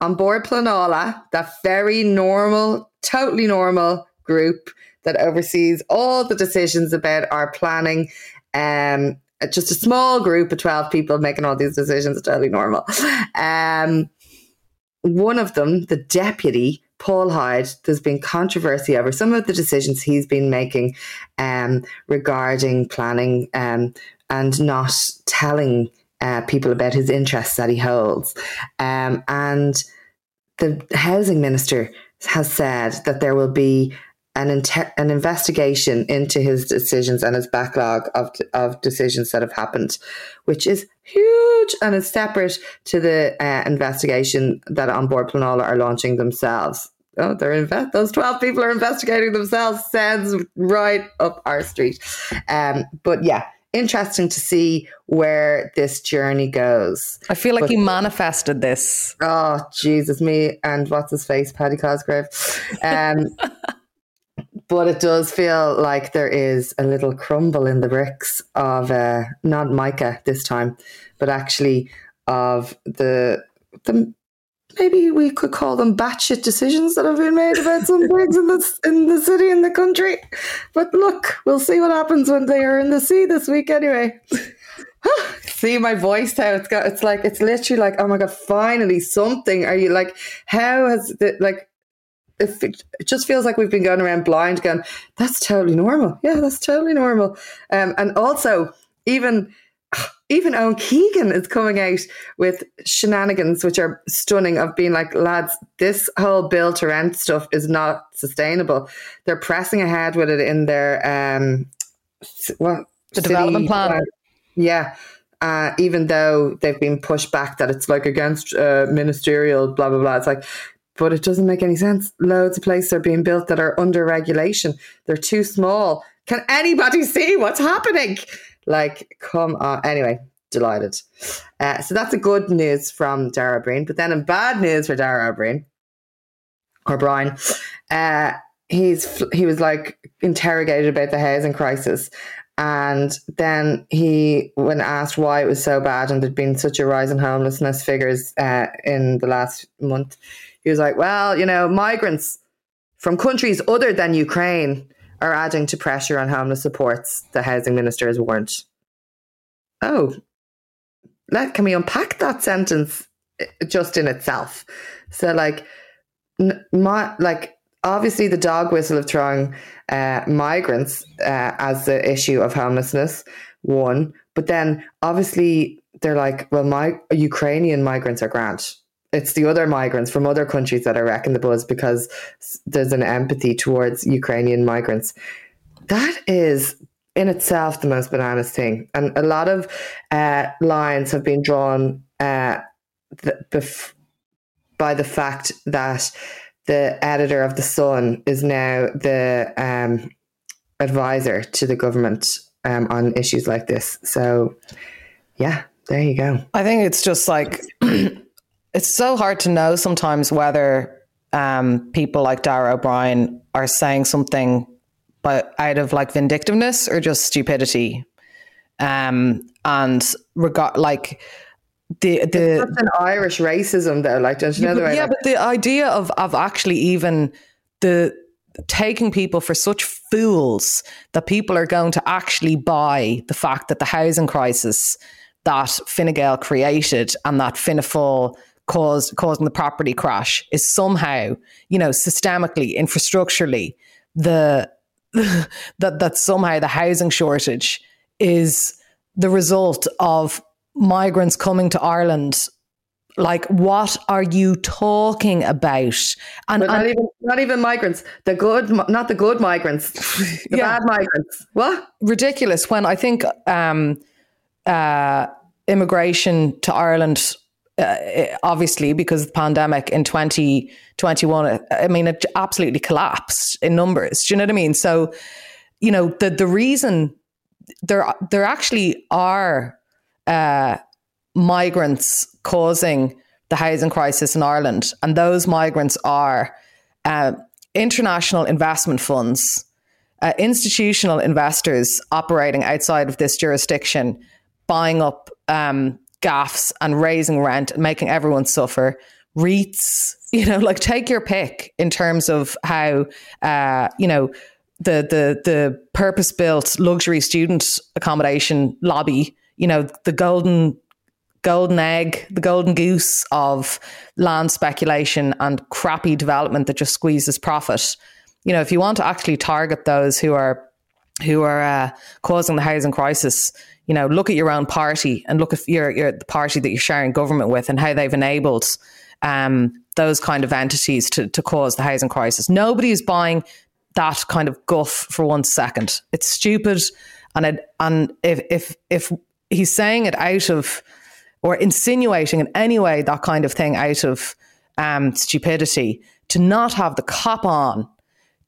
On Bord Pleanála, that very normal, totally normal group that oversees all the decisions about our planning, just a small group of 12 people making all these decisions, totally normal. One of them, the deputy, Paul Hyde, there's been controversy over some of the decisions he's been making regarding planning and not telling people about his interests that he holds. And the housing minister has said that there will be an investigation into his decisions and his backlog of decisions that have happened, which is huge, and is separate to the investigation that On Bord Pleanála are launching themselves. Oh, those 12 people are investigating themselves. Sounds right up our street. But yeah, interesting to see where this journey goes. I feel like he manifested this. Oh, Jesus, me and what's his face, Paddy Cosgrave. But it does feel like there is a little crumble in the bricks of not mica this time, but actually of the maybe we could call them batshit decisions that have been made about some things in the city and the country. But look, we'll see what happens when they are in the sea this week anyway. See my voice how it's got. It's like, it's literally like, oh my God, finally something. Are you like, how has the, like, it just feels like we've been going around blind going, that's totally normal. Yeah, that's totally normal. And also, even Owen Keegan is coming out with shenanigans, which are stunning, of being like, lads, this whole bill to rent stuff is not sustainable. They're pressing ahead with it in their the development plan. Yeah. Even though they've been pushed back that it's like against ministerial blah, blah, blah. It's like, but it doesn't make any sense. Loads of places are being built that are under regulation. They're too small. Can anybody see what's happening? Like, come on. Anyway, delighted. So that's a good news from Dara Breen. But then in bad news for Darragh O'Brien, he was like interrogated about the housing crisis. And then he, when asked why it was so bad and there'd been such a rise in homelessness figures in the last month, he was like, well, you know, migrants from countries other than Ukraine are adding to pressure on homeless supports, the housing minister has warned. Oh, can we unpack that sentence just in itself? So like, obviously the dog whistle of throwing migrants as the issue of homelessness, one, but then obviously they're like, well, my Ukrainian migrants are grand. It's the other migrants from other countries that are wrecking the buzz because there's an empathy towards Ukrainian migrants. That is in itself the most bananas thing. And a lot of lines have been drawn by the fact that the editor of The Sun is now the advisor to the government on issues like this. So, yeah, there you go. I think it's just like, it's so hard to know sometimes whether people like Darragh O'Brien are saying something but out of like vindictiveness or just stupidity. It's such an Irish racism though, like, don't you know? But the idea of actually even the taking people for such fools that people are going to actually buy the fact that the housing crisis that Fine Gael created and that Fianna Fáil causing the property crash is somehow, you know, systemically, infrastructurally, that somehow the housing shortage is the result of migrants coming to Ireland. Like, what are you talking about? And not even migrants. The good, not the good migrants. The bad migrants. What? Ridiculous. When I think immigration to Ireland, obviously because of the pandemic in 2021, I mean, it absolutely collapsed in numbers. Do you know what I mean? So, you know, the reason there actually are migrants causing the housing crisis in Ireland, and those migrants are international investment funds, institutional investors operating outside of this jurisdiction, buying up gaffes and raising rent and making everyone suffer. REITs, you know, like, take your pick in terms of how, you know, the purpose-built luxury student accommodation lobby, you know, the golden egg, the golden goose of land speculation and crappy development that just squeezes profit. You know, if you want to actually target those who are causing the housing crisis, you know, look at your own party and look at the party that you're sharing government with and how they've enabled those kind of entities to cause the housing crisis. Nobody is buying that kind of guff for 1 second. It's stupid, and if he's saying it out of, or insinuating in any way that kind of thing out of stupidity, to not have the cop on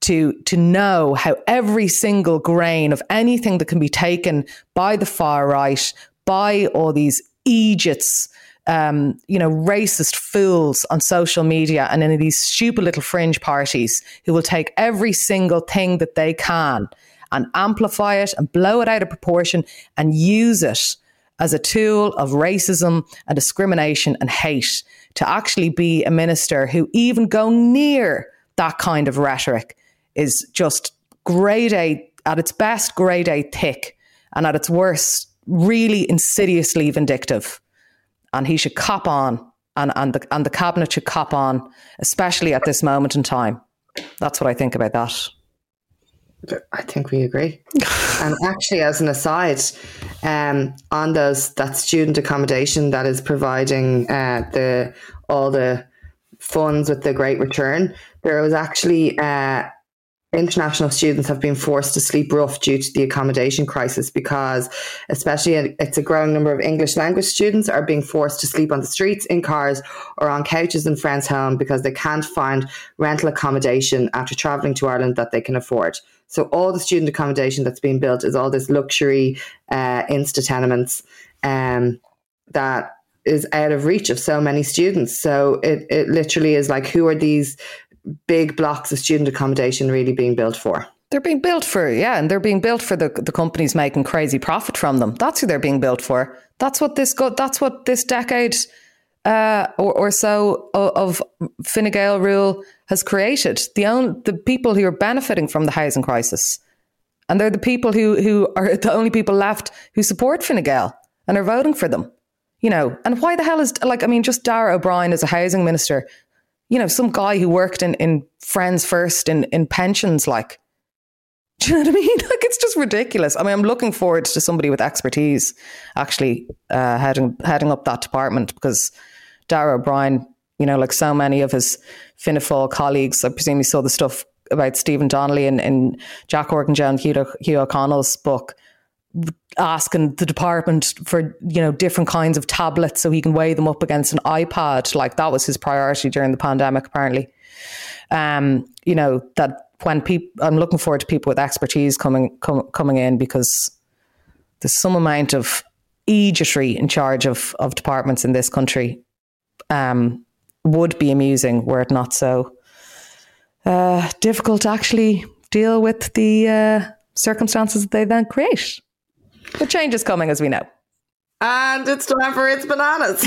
to know how every single grain of anything that can be taken by the far right, by all these eejits, you know, racist fools on social media and in these stupid little fringe parties who will take every single thing that they can and amplify it and blow it out of proportion and use it as a tool of racism and discrimination and hate, to actually be a minister who even go near that kind of rhetoric is just grade A, at its best grade A thick, and at its worst really insidiously vindictive. And he should cop on, and the cabinet should cop on, especially at this moment in time. That's what I think about that. I think we agree. And actually, as an aside, on that student accommodation that is providing all the funds with the great return, there was actually international students have been forced to sleep rough due to the accommodation crisis, because especially it's a growing number of English language students are being forced to sleep on the streets, in cars, or on couches in friends' home because they can't find rental accommodation after travelling to Ireland that they can afford. So all the student accommodation that's being built is all this luxury Insta tenements that is out of reach of so many students. So it literally is like, who are these big blocks of student accommodation really being built for? They're being built for, yeah, and they're being built for the companies making crazy profit from them. That's who they're being built for. That's what this decade or so of Fine Gael rule has created. The people who are benefiting from the housing crisis, and they're the people who are the only people left who support Fine Gael and are voting for them. You know, and why the hell is, like, I mean, just Darragh O'Brien as a housing minister. You know, some guy who worked in Friends First in pensions, like, do you know what I mean? Like, it's just ridiculous. I mean, I'm looking forward to somebody with expertise actually heading up that department, because Darragh O'Brien, you know, like so many of his Fianna Fáil colleagues, I presume you saw the stuff about Stephen Donnelly in Jack Horgan-Joe and Hugh O'Connell's book, asking the department for, you know, different kinds of tablets so he can weigh them up against an iPad. Like, that was his priority during the pandemic, apparently. You know, that when I'm looking forward to people with expertise coming in, because there's some amount of egolatry in charge of departments in this country. Would be amusing were it not so difficult to actually deal with the circumstances that they then create. But change is coming, as we know. And it's time for It's Bananas.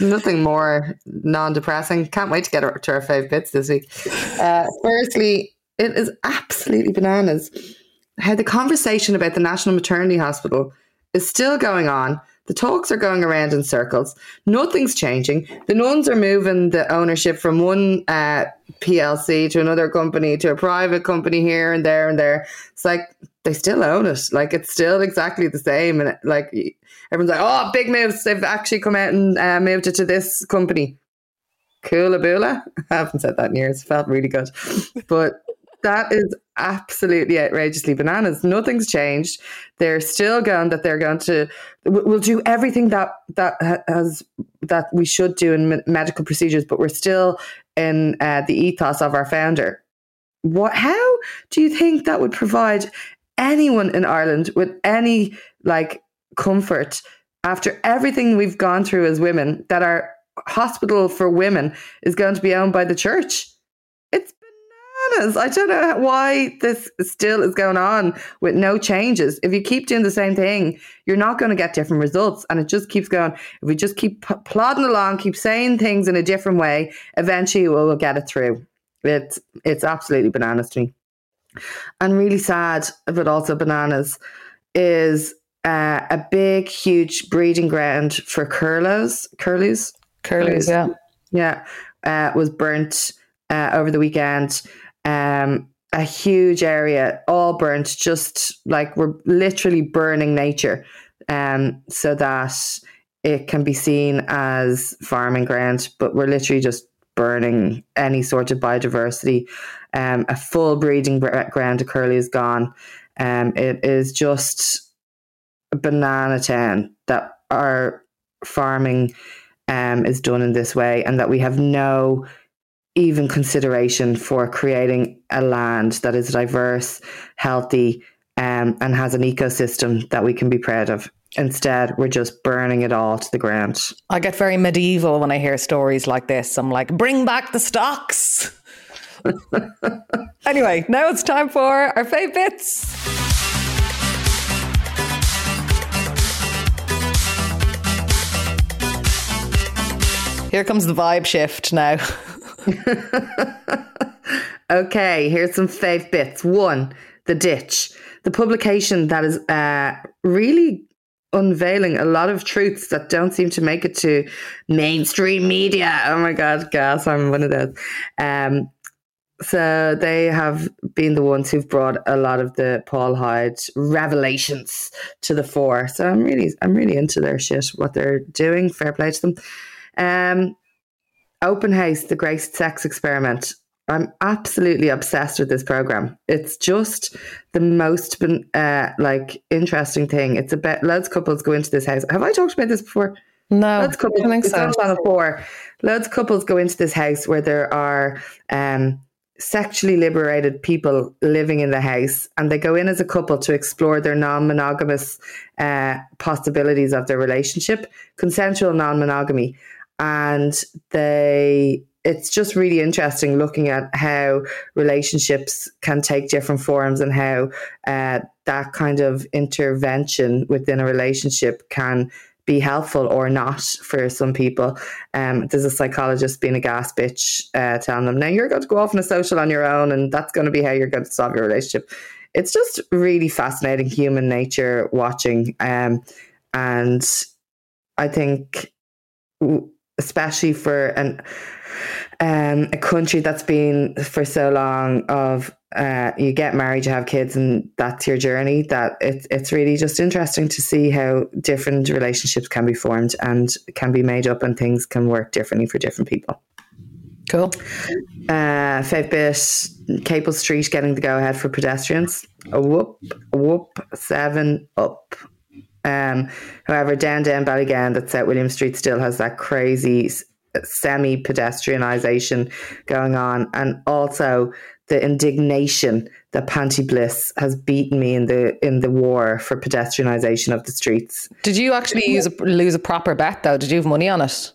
Nothing more non-depressing. Can't wait to get to our fave bits this week. Firstly, it is absolutely bananas how the conversation about the National Maternity Hospital is still going on. The talks are going around in circles. Nothing's changing. The nuns are moving the ownership from one PLC to another company to a private company here and there and there. It's like they still own it. Like, it's still exactly the same. And like, everyone's like, oh, big moves. They've actually come out and moved it to this company. Coolaboola. I haven't said that in years. It felt really good. But that is absolutely outrageously bananas. Nothing's changed. They're still going that they're going to, we'll do everything that we should do in medical procedures, but we're still in the ethos of our founder. How do you think that would provide anyone in Ireland with any like comfort after everything we've gone through as women, that our hospital for women is going to be owned by the church? I don't know why this still is going on with no changes. If you keep doing the same thing, you're not going to get different results. And it just keeps going. If we just keep plodding along, keep saying things in a different way, eventually we'll get it through. It's absolutely bananas to me. And really sad, but also bananas, is a big, huge breeding ground for curlews. Curlews, yeah. Yeah, was burnt over the weekend. A huge area, all burnt, just like we're literally burning nature so that it can be seen as farming ground, but we're literally just burning any sort of biodiversity. A full breeding ground of curlew is gone. It is just a banana town that our farming is done in this way, and that we have no even consideration for creating a land that is diverse, healthy, and has an ecosystem that we can be proud of. Instead, we're just burning it all to the ground. I get very medieval when I hear stories like this. I'm like, bring back the stocks. Anyway, now it's time for our fave bits. Here comes the vibe shift now. Okay, here's some fave bits. One, The Ditch, the publication that is really unveiling a lot of truths that don't seem to make it to mainstream media. Oh my God, gas, I'm one of those. So they have been the ones who've brought a lot of the Paul Hyde revelations to the fore. So I'm really into their shit, what they're doing. Fair play to them. Open House, the Great Sex Experiment. I'm absolutely obsessed with this program. It's just the most interesting thing. It's about loads of couples go into this house. Have I talked about this before? No, loads of couples, I think so. It's on Channel 4. Loads of couples go into this house where there are sexually liberated people living in the house, and they go in as a couple to explore their non-monogamous possibilities of their relationship, consensual non-monogamy. And it's just really interesting looking at how relationships can take different forms, and how that kind of intervention within a relationship can be helpful or not for some people. There's a psychologist being a gas bitch telling them, now you're going to go off on a social on your own, and that's going to be how you're going to solve your relationship. It's just really fascinating human nature watching. And I think, especially for a country that's been for so long of you get married, you have kids, and that's your journey, that it's really just interesting to see how different relationships can be formed and can be made up, and things can work differently for different people. Cool. Fave bit, Capel Street getting the go-ahead for pedestrians. A whoop, 7 up. However, down Ballygown, that Set William Street still has that crazy semi-pedestrianisation going on, and also the indignation that Panty Bliss has beaten me in the war for pedestrianisation of the streets. Did you actually lose a proper bet though? Did you have money on it?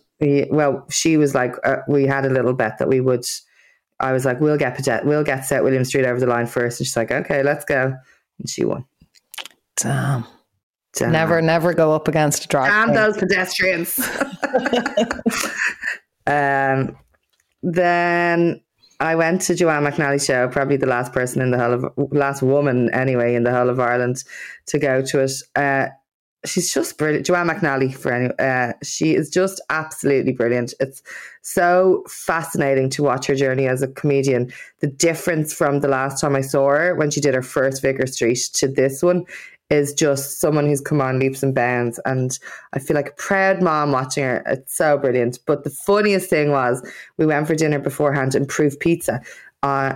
Well, she was like, we had a little bet that we would. I was like, we'll get Set William Street over the line first, and she's like, okay, let's go, and she won. Damn. Never go up against a drag. Damn those pedestrians. Then I went to Joanne McNally's show, probably the last person in the whole of, last woman anyway in the whole of Ireland to go to it. She's just brilliant. Joanne McNally, she is just absolutely brilliant. It's so fascinating to watch her journey as a comedian. The difference from the last time I saw her when she did her first Vicar Street to this one is just someone who's come on leaps and bounds. And I feel like a proud mom watching her. It's so brilliant. But the funniest thing was we went for dinner beforehand in Proof Pizza,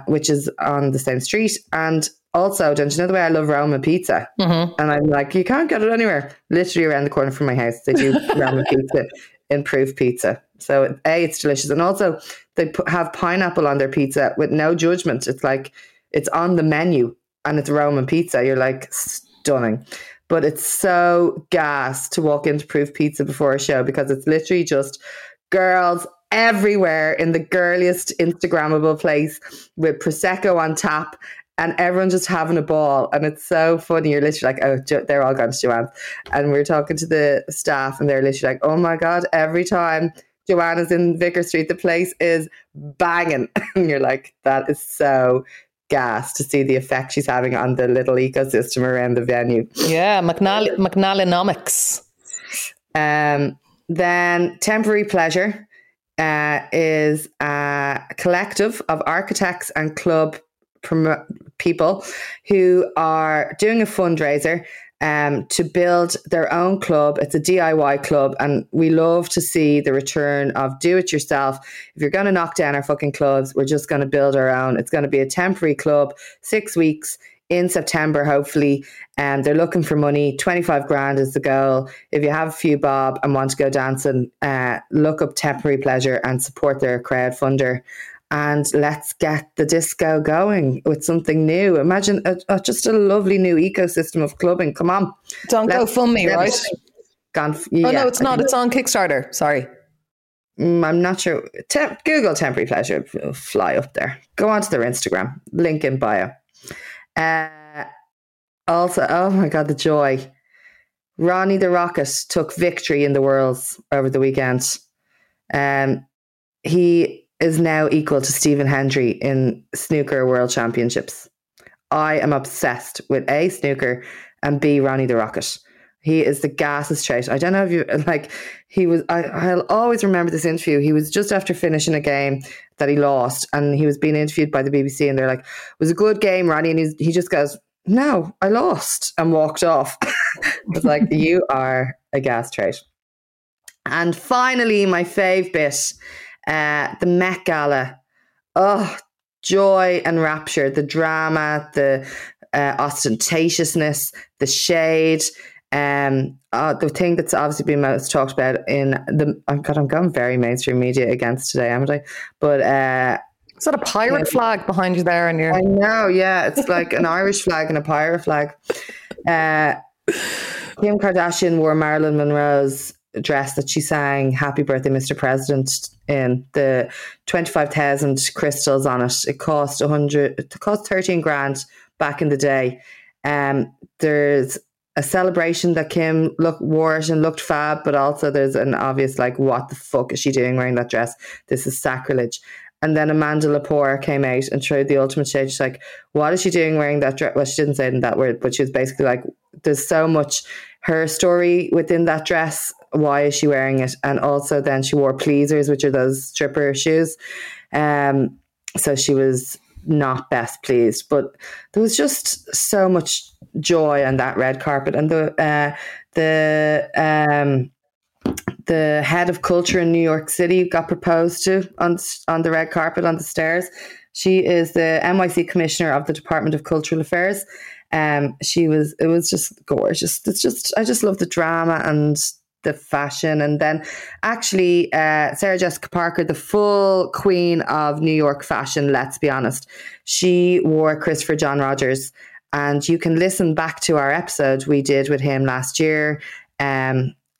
which is on the same street. And also, don't you know the way I love Roma pizza? Mm-hmm. And I'm like, you can't get it anywhere. Literally around the corner from my house, they do Roma pizza in Proof Pizza. So A, it's delicious. And also, they have pineapple on their pizza with no judgment. It's like, it's on the menu and it's Roman pizza. You're like, stunning. But it's so gas to walk into Proof Pizza before a show because it's literally just girls everywhere in the girliest Instagrammable place with Prosecco on tap and everyone just having a ball. And it's so funny. You're literally like, oh, they're all gone to Joanne. And we're talking to the staff and they're literally like, oh my God, every time Joanne is in Vicar Street, the place is banging. And you're like, that is so gas to see the effect she's having on the little ecosystem around the venue. Yeah, McNallynomics. Then Temporary Pleasure is a collective of architects and club people who are doing a fundraiser to build their own club. It's a DIY club, and we love to see the return of do it yourself. If you're going to knock down our fucking clubs, we're just going to build our own. It's going to be a temporary club, 6 weeks in September, hopefully. And they're looking for money. 25 grand is the goal. If you have a few bob and want to go dancing, look up Temporary Pleasure and support their crowdfunder. And let's get the disco going with something new. Imagine just a lovely new ecosystem of clubbing. Come on. Don't GoFundMe, right? No, it's not. It's on Kickstarter. Sorry. I'm not sure. Google Temporary Pleasure. It'll fly up there. Go onto their Instagram. Link in bio. Also, oh my God, the joy. Ronnie the Rocket took victory in the Worlds over the weekend. He is now equal to Stephen Hendry in snooker world championships. I am obsessed with A, snooker, and B, Ronnie the Rocket. He is the gassest trait. I don't know if you like, he was, I'll always remember this interview. He was just after finishing a game that he lost and he was being interviewed by the BBC and they're like, it was a good game, Ronnie. And he just goes, no, I lost, and walked off. It's like, you are a gas trait. And finally, my fave bit, the Met Gala. Oh, joy and rapture, the drama, the ostentatiousness, the shade, the thing that's obviously been most talked about in the, oh God, I'm going very mainstream media against today, haven't I? But is that a pirate flag behind you there? I know, yeah, it's like an Irish flag and a pirate flag. Kim Kardashian wore Marilyn Monroe's dress that she sang Happy Birthday Mr. President in, the 25,000 crystals on it. It cost $13,000 back in the day. There's a celebration that Kim wore it and looked fab, but also there's an obvious like, what the fuck is she doing wearing that dress? This is sacrilege. And then Amanda Lepore came out and showed the ultimate shade. She's like, what is she doing wearing that dress? Well, she didn't say it in that word, but she was basically like, there's so much her story within that dress. Why is she wearing it? And also then she wore pleasers, which are those stripper shoes. So she was not best pleased, but there was just so much joy on that red carpet. And the head of culture in New York City got proposed to on the red carpet on the stairs. She is the NYC commissioner of the Department of Cultural Affairs. It was just gorgeous. I just love the drama and the fashion. And then actually Sarah Jessica Parker, the full queen of New York fashion, let's be honest, she wore Christopher John Rogers. And you can listen back to our episode we did with him last year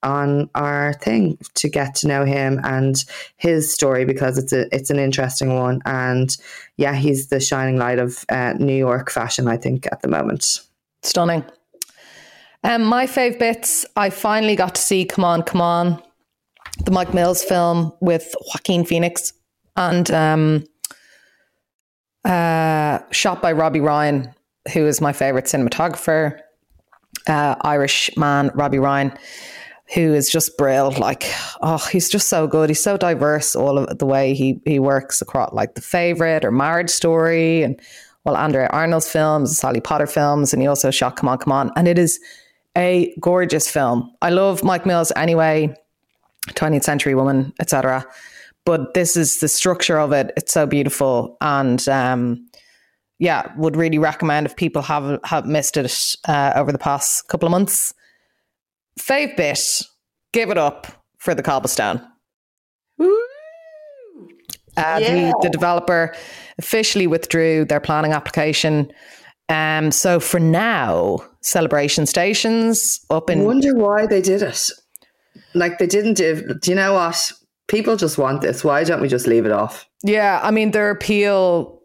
on our thing to get to know him and his story, because it's an interesting one. And yeah, he's the shining light of New York fashion, I think, at the moment. Stunning. My fave bits, I finally got to see Come On, Come On, the Mike Mills film with Joaquin Phoenix, and shot by Robbie Ryan, who is my favourite cinematographer, Irish man, Robbie Ryan, who is just brilliant. Like, oh, he's just so good. He's so diverse, all of the way he works across, like The Favourite or Marriage Story, and well, Andrea Arnold's films, Harry Potter films, and he also shot Come On, Come On. And it is a gorgeous film. I love Mike Mills anyway, 20th century woman, etc. But this is the structure of it. It's so beautiful. And, yeah, would really recommend if people have missed it over the past couple of months. Fave bit, give it up for The Cobblestone. Woo! Yeah. The developer officially withdrew their planning application. So for now, Celebration Station's up in... I wonder why they did it. Like, they didn't do you know what? People just want this. Why don't we just leave it off? Yeah, I mean, their appeal...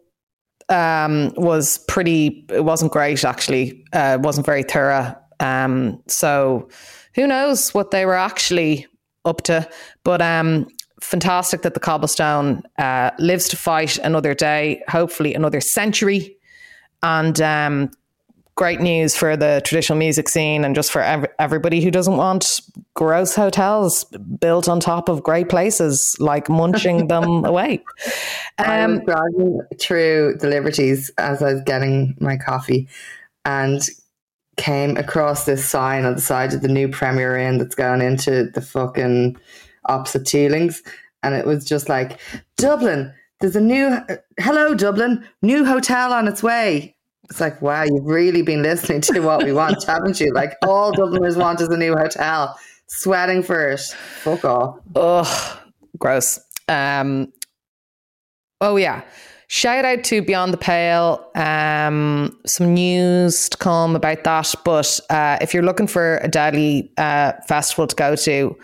was pretty, it wasn't great actually, wasn't very thorough, so who knows what they were actually up to, but fantastic that The Cobblestone lives to fight another day, hopefully another century, and great news for the traditional music scene and just for everybody who doesn't want gross hotels built on top of great places, like munching them away. I was driving through the Liberties as I was getting my coffee and came across this sign on the side of the new Premier Inn that's going into the fucking opposite Teelings. And it was just like, Dublin, there's a new, hello Dublin, new hotel on its way. It's like, wow, you've really been listening to what we want, haven't you? Like, all Dubliners want is a new hotel. Sweating for it. Fuck off. Ugh, gross. Oh, yeah. Shout out to Beyond the Pale. Some news to come about that. But if you're looking for a deadly festival to go to,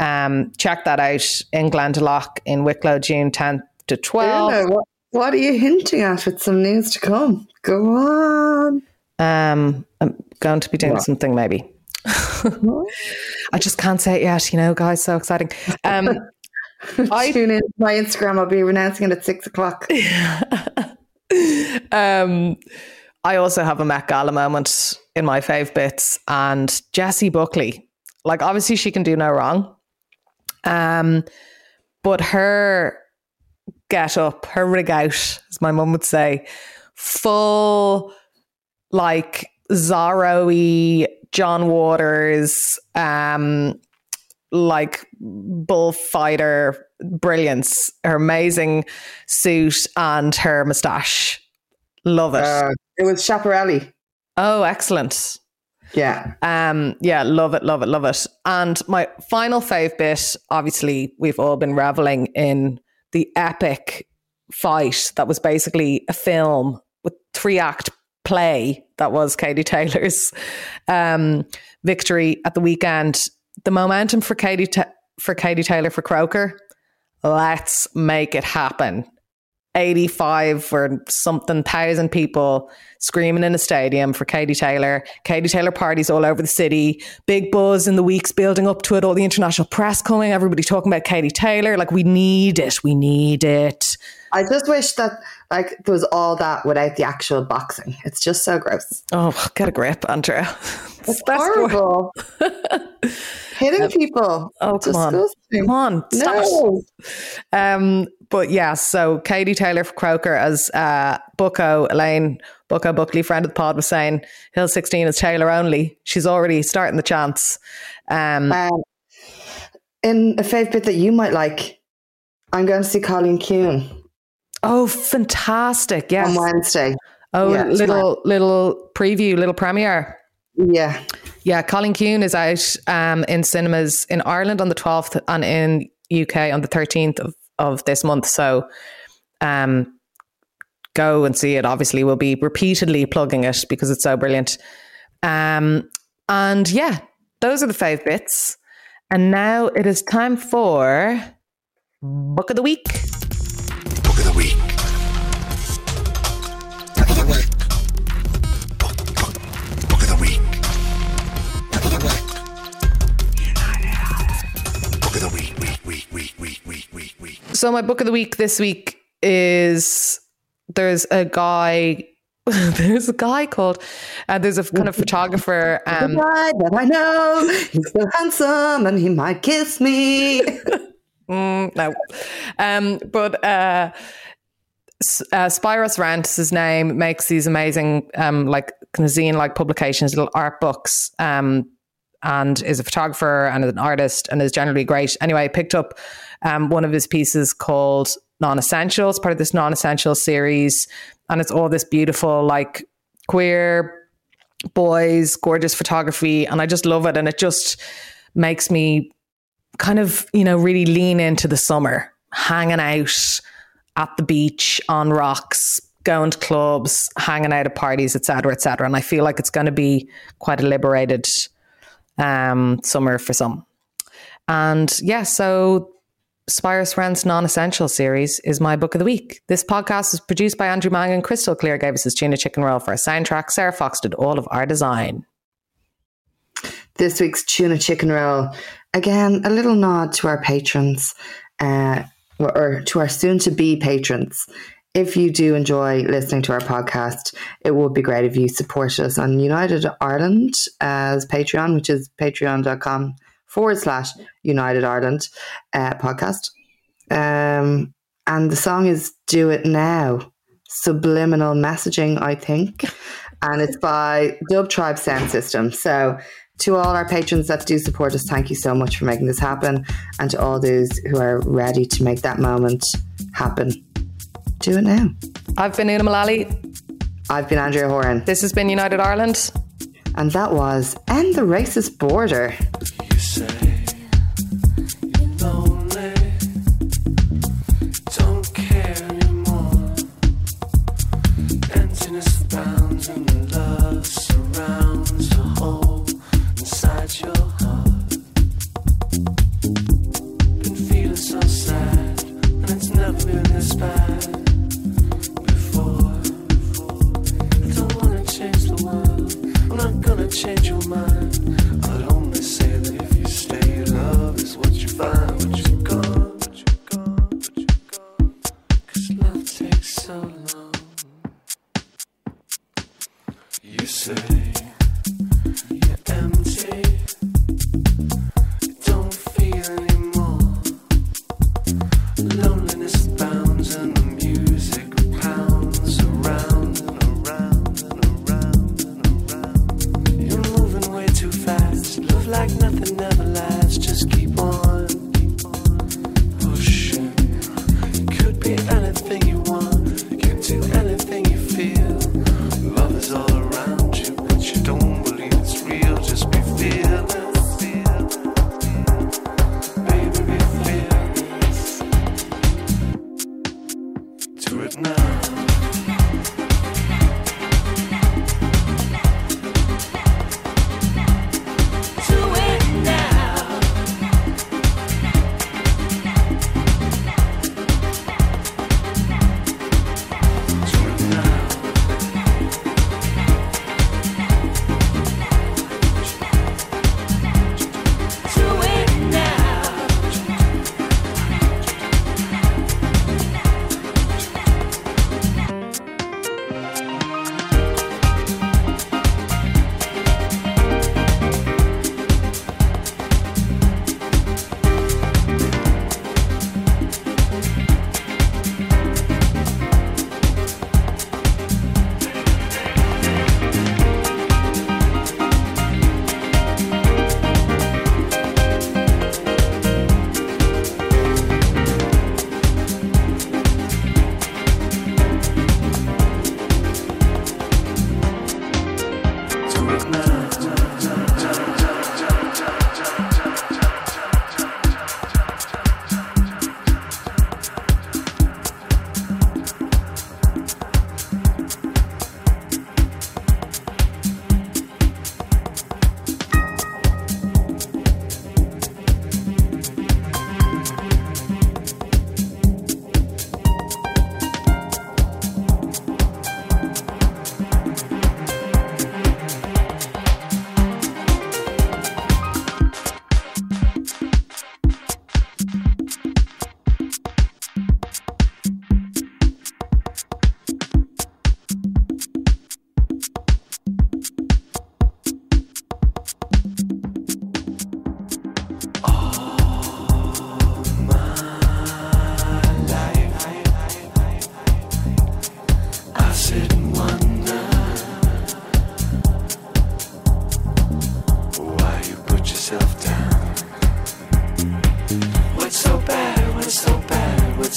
check that out in Glendalough in Wicklow, June 10th to 12th. Yeah, what are you hinting at with some news to come? Go on. I'm going to be doing something maybe. I just can't say it yet, you know, guys. So exciting. I tune in to my Instagram. I'll be announcing it at 6:00. I also have a Met Gala moment in my fave bits, and Jessie Buckley. Like, obviously she can do no wrong. But her... get up, her rig out, as my mum would say, full, like, Zorro-y, John Waters, like, bullfighter brilliance, her amazing suit and her moustache. Love it. It was Schiaparelli. Oh, excellent. Yeah. Yeah, love it, love it, love it. And my final fave bit, obviously, we've all been reveling in the epic fight that was basically a film with 3-act play that was Katie Taylor's victory at the weekend. The momentum for Katie Taylor for Croker, let's make it happen. 85 or something thousand people screaming in a stadium for Katie Taylor. Katie Taylor parties all over the city. Big buzz in the weeks building up to it. All the international press coming. Everybody talking about Katie Taylor. Like, we need it. We need it. I just wish that, like, there was all that without the actual boxing. It's just so gross. Oh, get a grip, Andrea. It's horrible. Hitting people. Oh, come on. Come on. Stop it. But yeah, so Katie Taylor for Croker, as Bucko Buckley, friend of the pod, was saying, Hill 16 is Taylor only. She's already starting the chance. In a fave bit that you might like, I'm going to see Colleen Kuhn. Oh, fantastic. Yes. On Wednesday. Oh, yeah, little premiere. Yeah. Yeah, Colin Kuhn is out in cinemas in Ireland on the 12th and in UK on the 13th of this month. So go and see it. Obviously, we'll be repeatedly plugging it because it's so brilliant. And yeah, those are the five bits. And now it is time for Book of the Week. Book of the Week. Book of the Week. Book of the Week. Book of the Week. Book of the Week. Week. So my Book of the Week this week is there's a guy called, there's a kind of photographer. The guy that I know, he's so handsome and he might kiss me. No. But Spiros Rant's his name, makes these amazing, like zine-like publications, little art books, and is a photographer and an artist and is generally great. Anyway, I picked up one of his pieces called Non-Essentials, part of this Non-Essentials series. And it's all this beautiful, like, queer boys, gorgeous photography. And I just love it. And it just makes me kind of, you know, really lean into the summer, hanging out at the beach, on rocks, going to clubs, hanging out at parties, et cetera, et cetera. And I feel like it's going to be quite a liberated summer for some. And yeah, so Spiros Rant's Non-Essential series is my Book of the Week. This podcast is produced by Andrew Mangan. Crystal Clear gave us his tuna chicken roll for our soundtrack. Sarah Fox did all of our design. This week's tuna chicken roll, again, a little nod to our patrons, or to our soon-to-be patrons. If you do enjoy listening to our podcast, it would be great if you support us on United Ireland as Patreon, which is patreon.com/United Ireland podcast. And the song is Do It Now, Subliminal Messaging, I think. And it's by Dub Tribe Sound System. So to all our patrons that do support us, thank you so much for making this happen. And to all those who are ready to make that moment happen, do it now. I've been Una Mullally. I've been Andrea Horan. This has been United Ireland. And that was End the Racist Border. You say you're lonely, don't care anymore. Emptiness abounds and the love surrounds a hole inside your heart. Been feeling so sad, and it's never been this bad. Change your mind. I'd only say that if you stay, love is what you find. But you're gone, but you're gone, but you're gone. 'Cause love takes so long. You say you're empty, you don't feel anymore. Loneliness bounds and the music pounds around and around and around. Fast. Love like nothing ever lasts. Just keep on, keep on pushing. Could be anything you want. You can do anything you feel. Love is all around you, but you don't believe it's real. Just be fearless.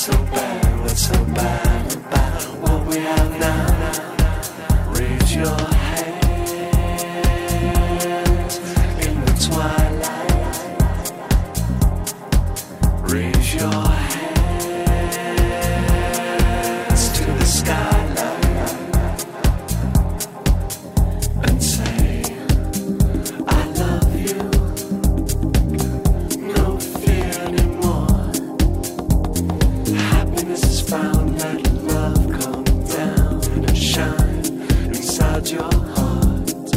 What's so bad about what we have now? Raise your hands in the twilight. Raise your hands to the skyline and say, I love you. No fear anymore. Happiness is found, let love come down and shine inside your heart.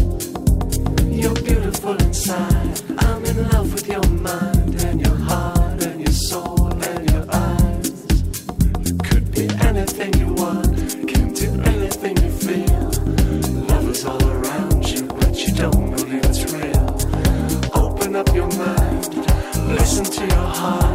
You're beautiful inside. I'm in love with your mind and your heart and your soul and your eyes. You could be anything you want, can do anything you feel. Love is all around you, but you don't believe it's real. Open up your mind, listen to your heart.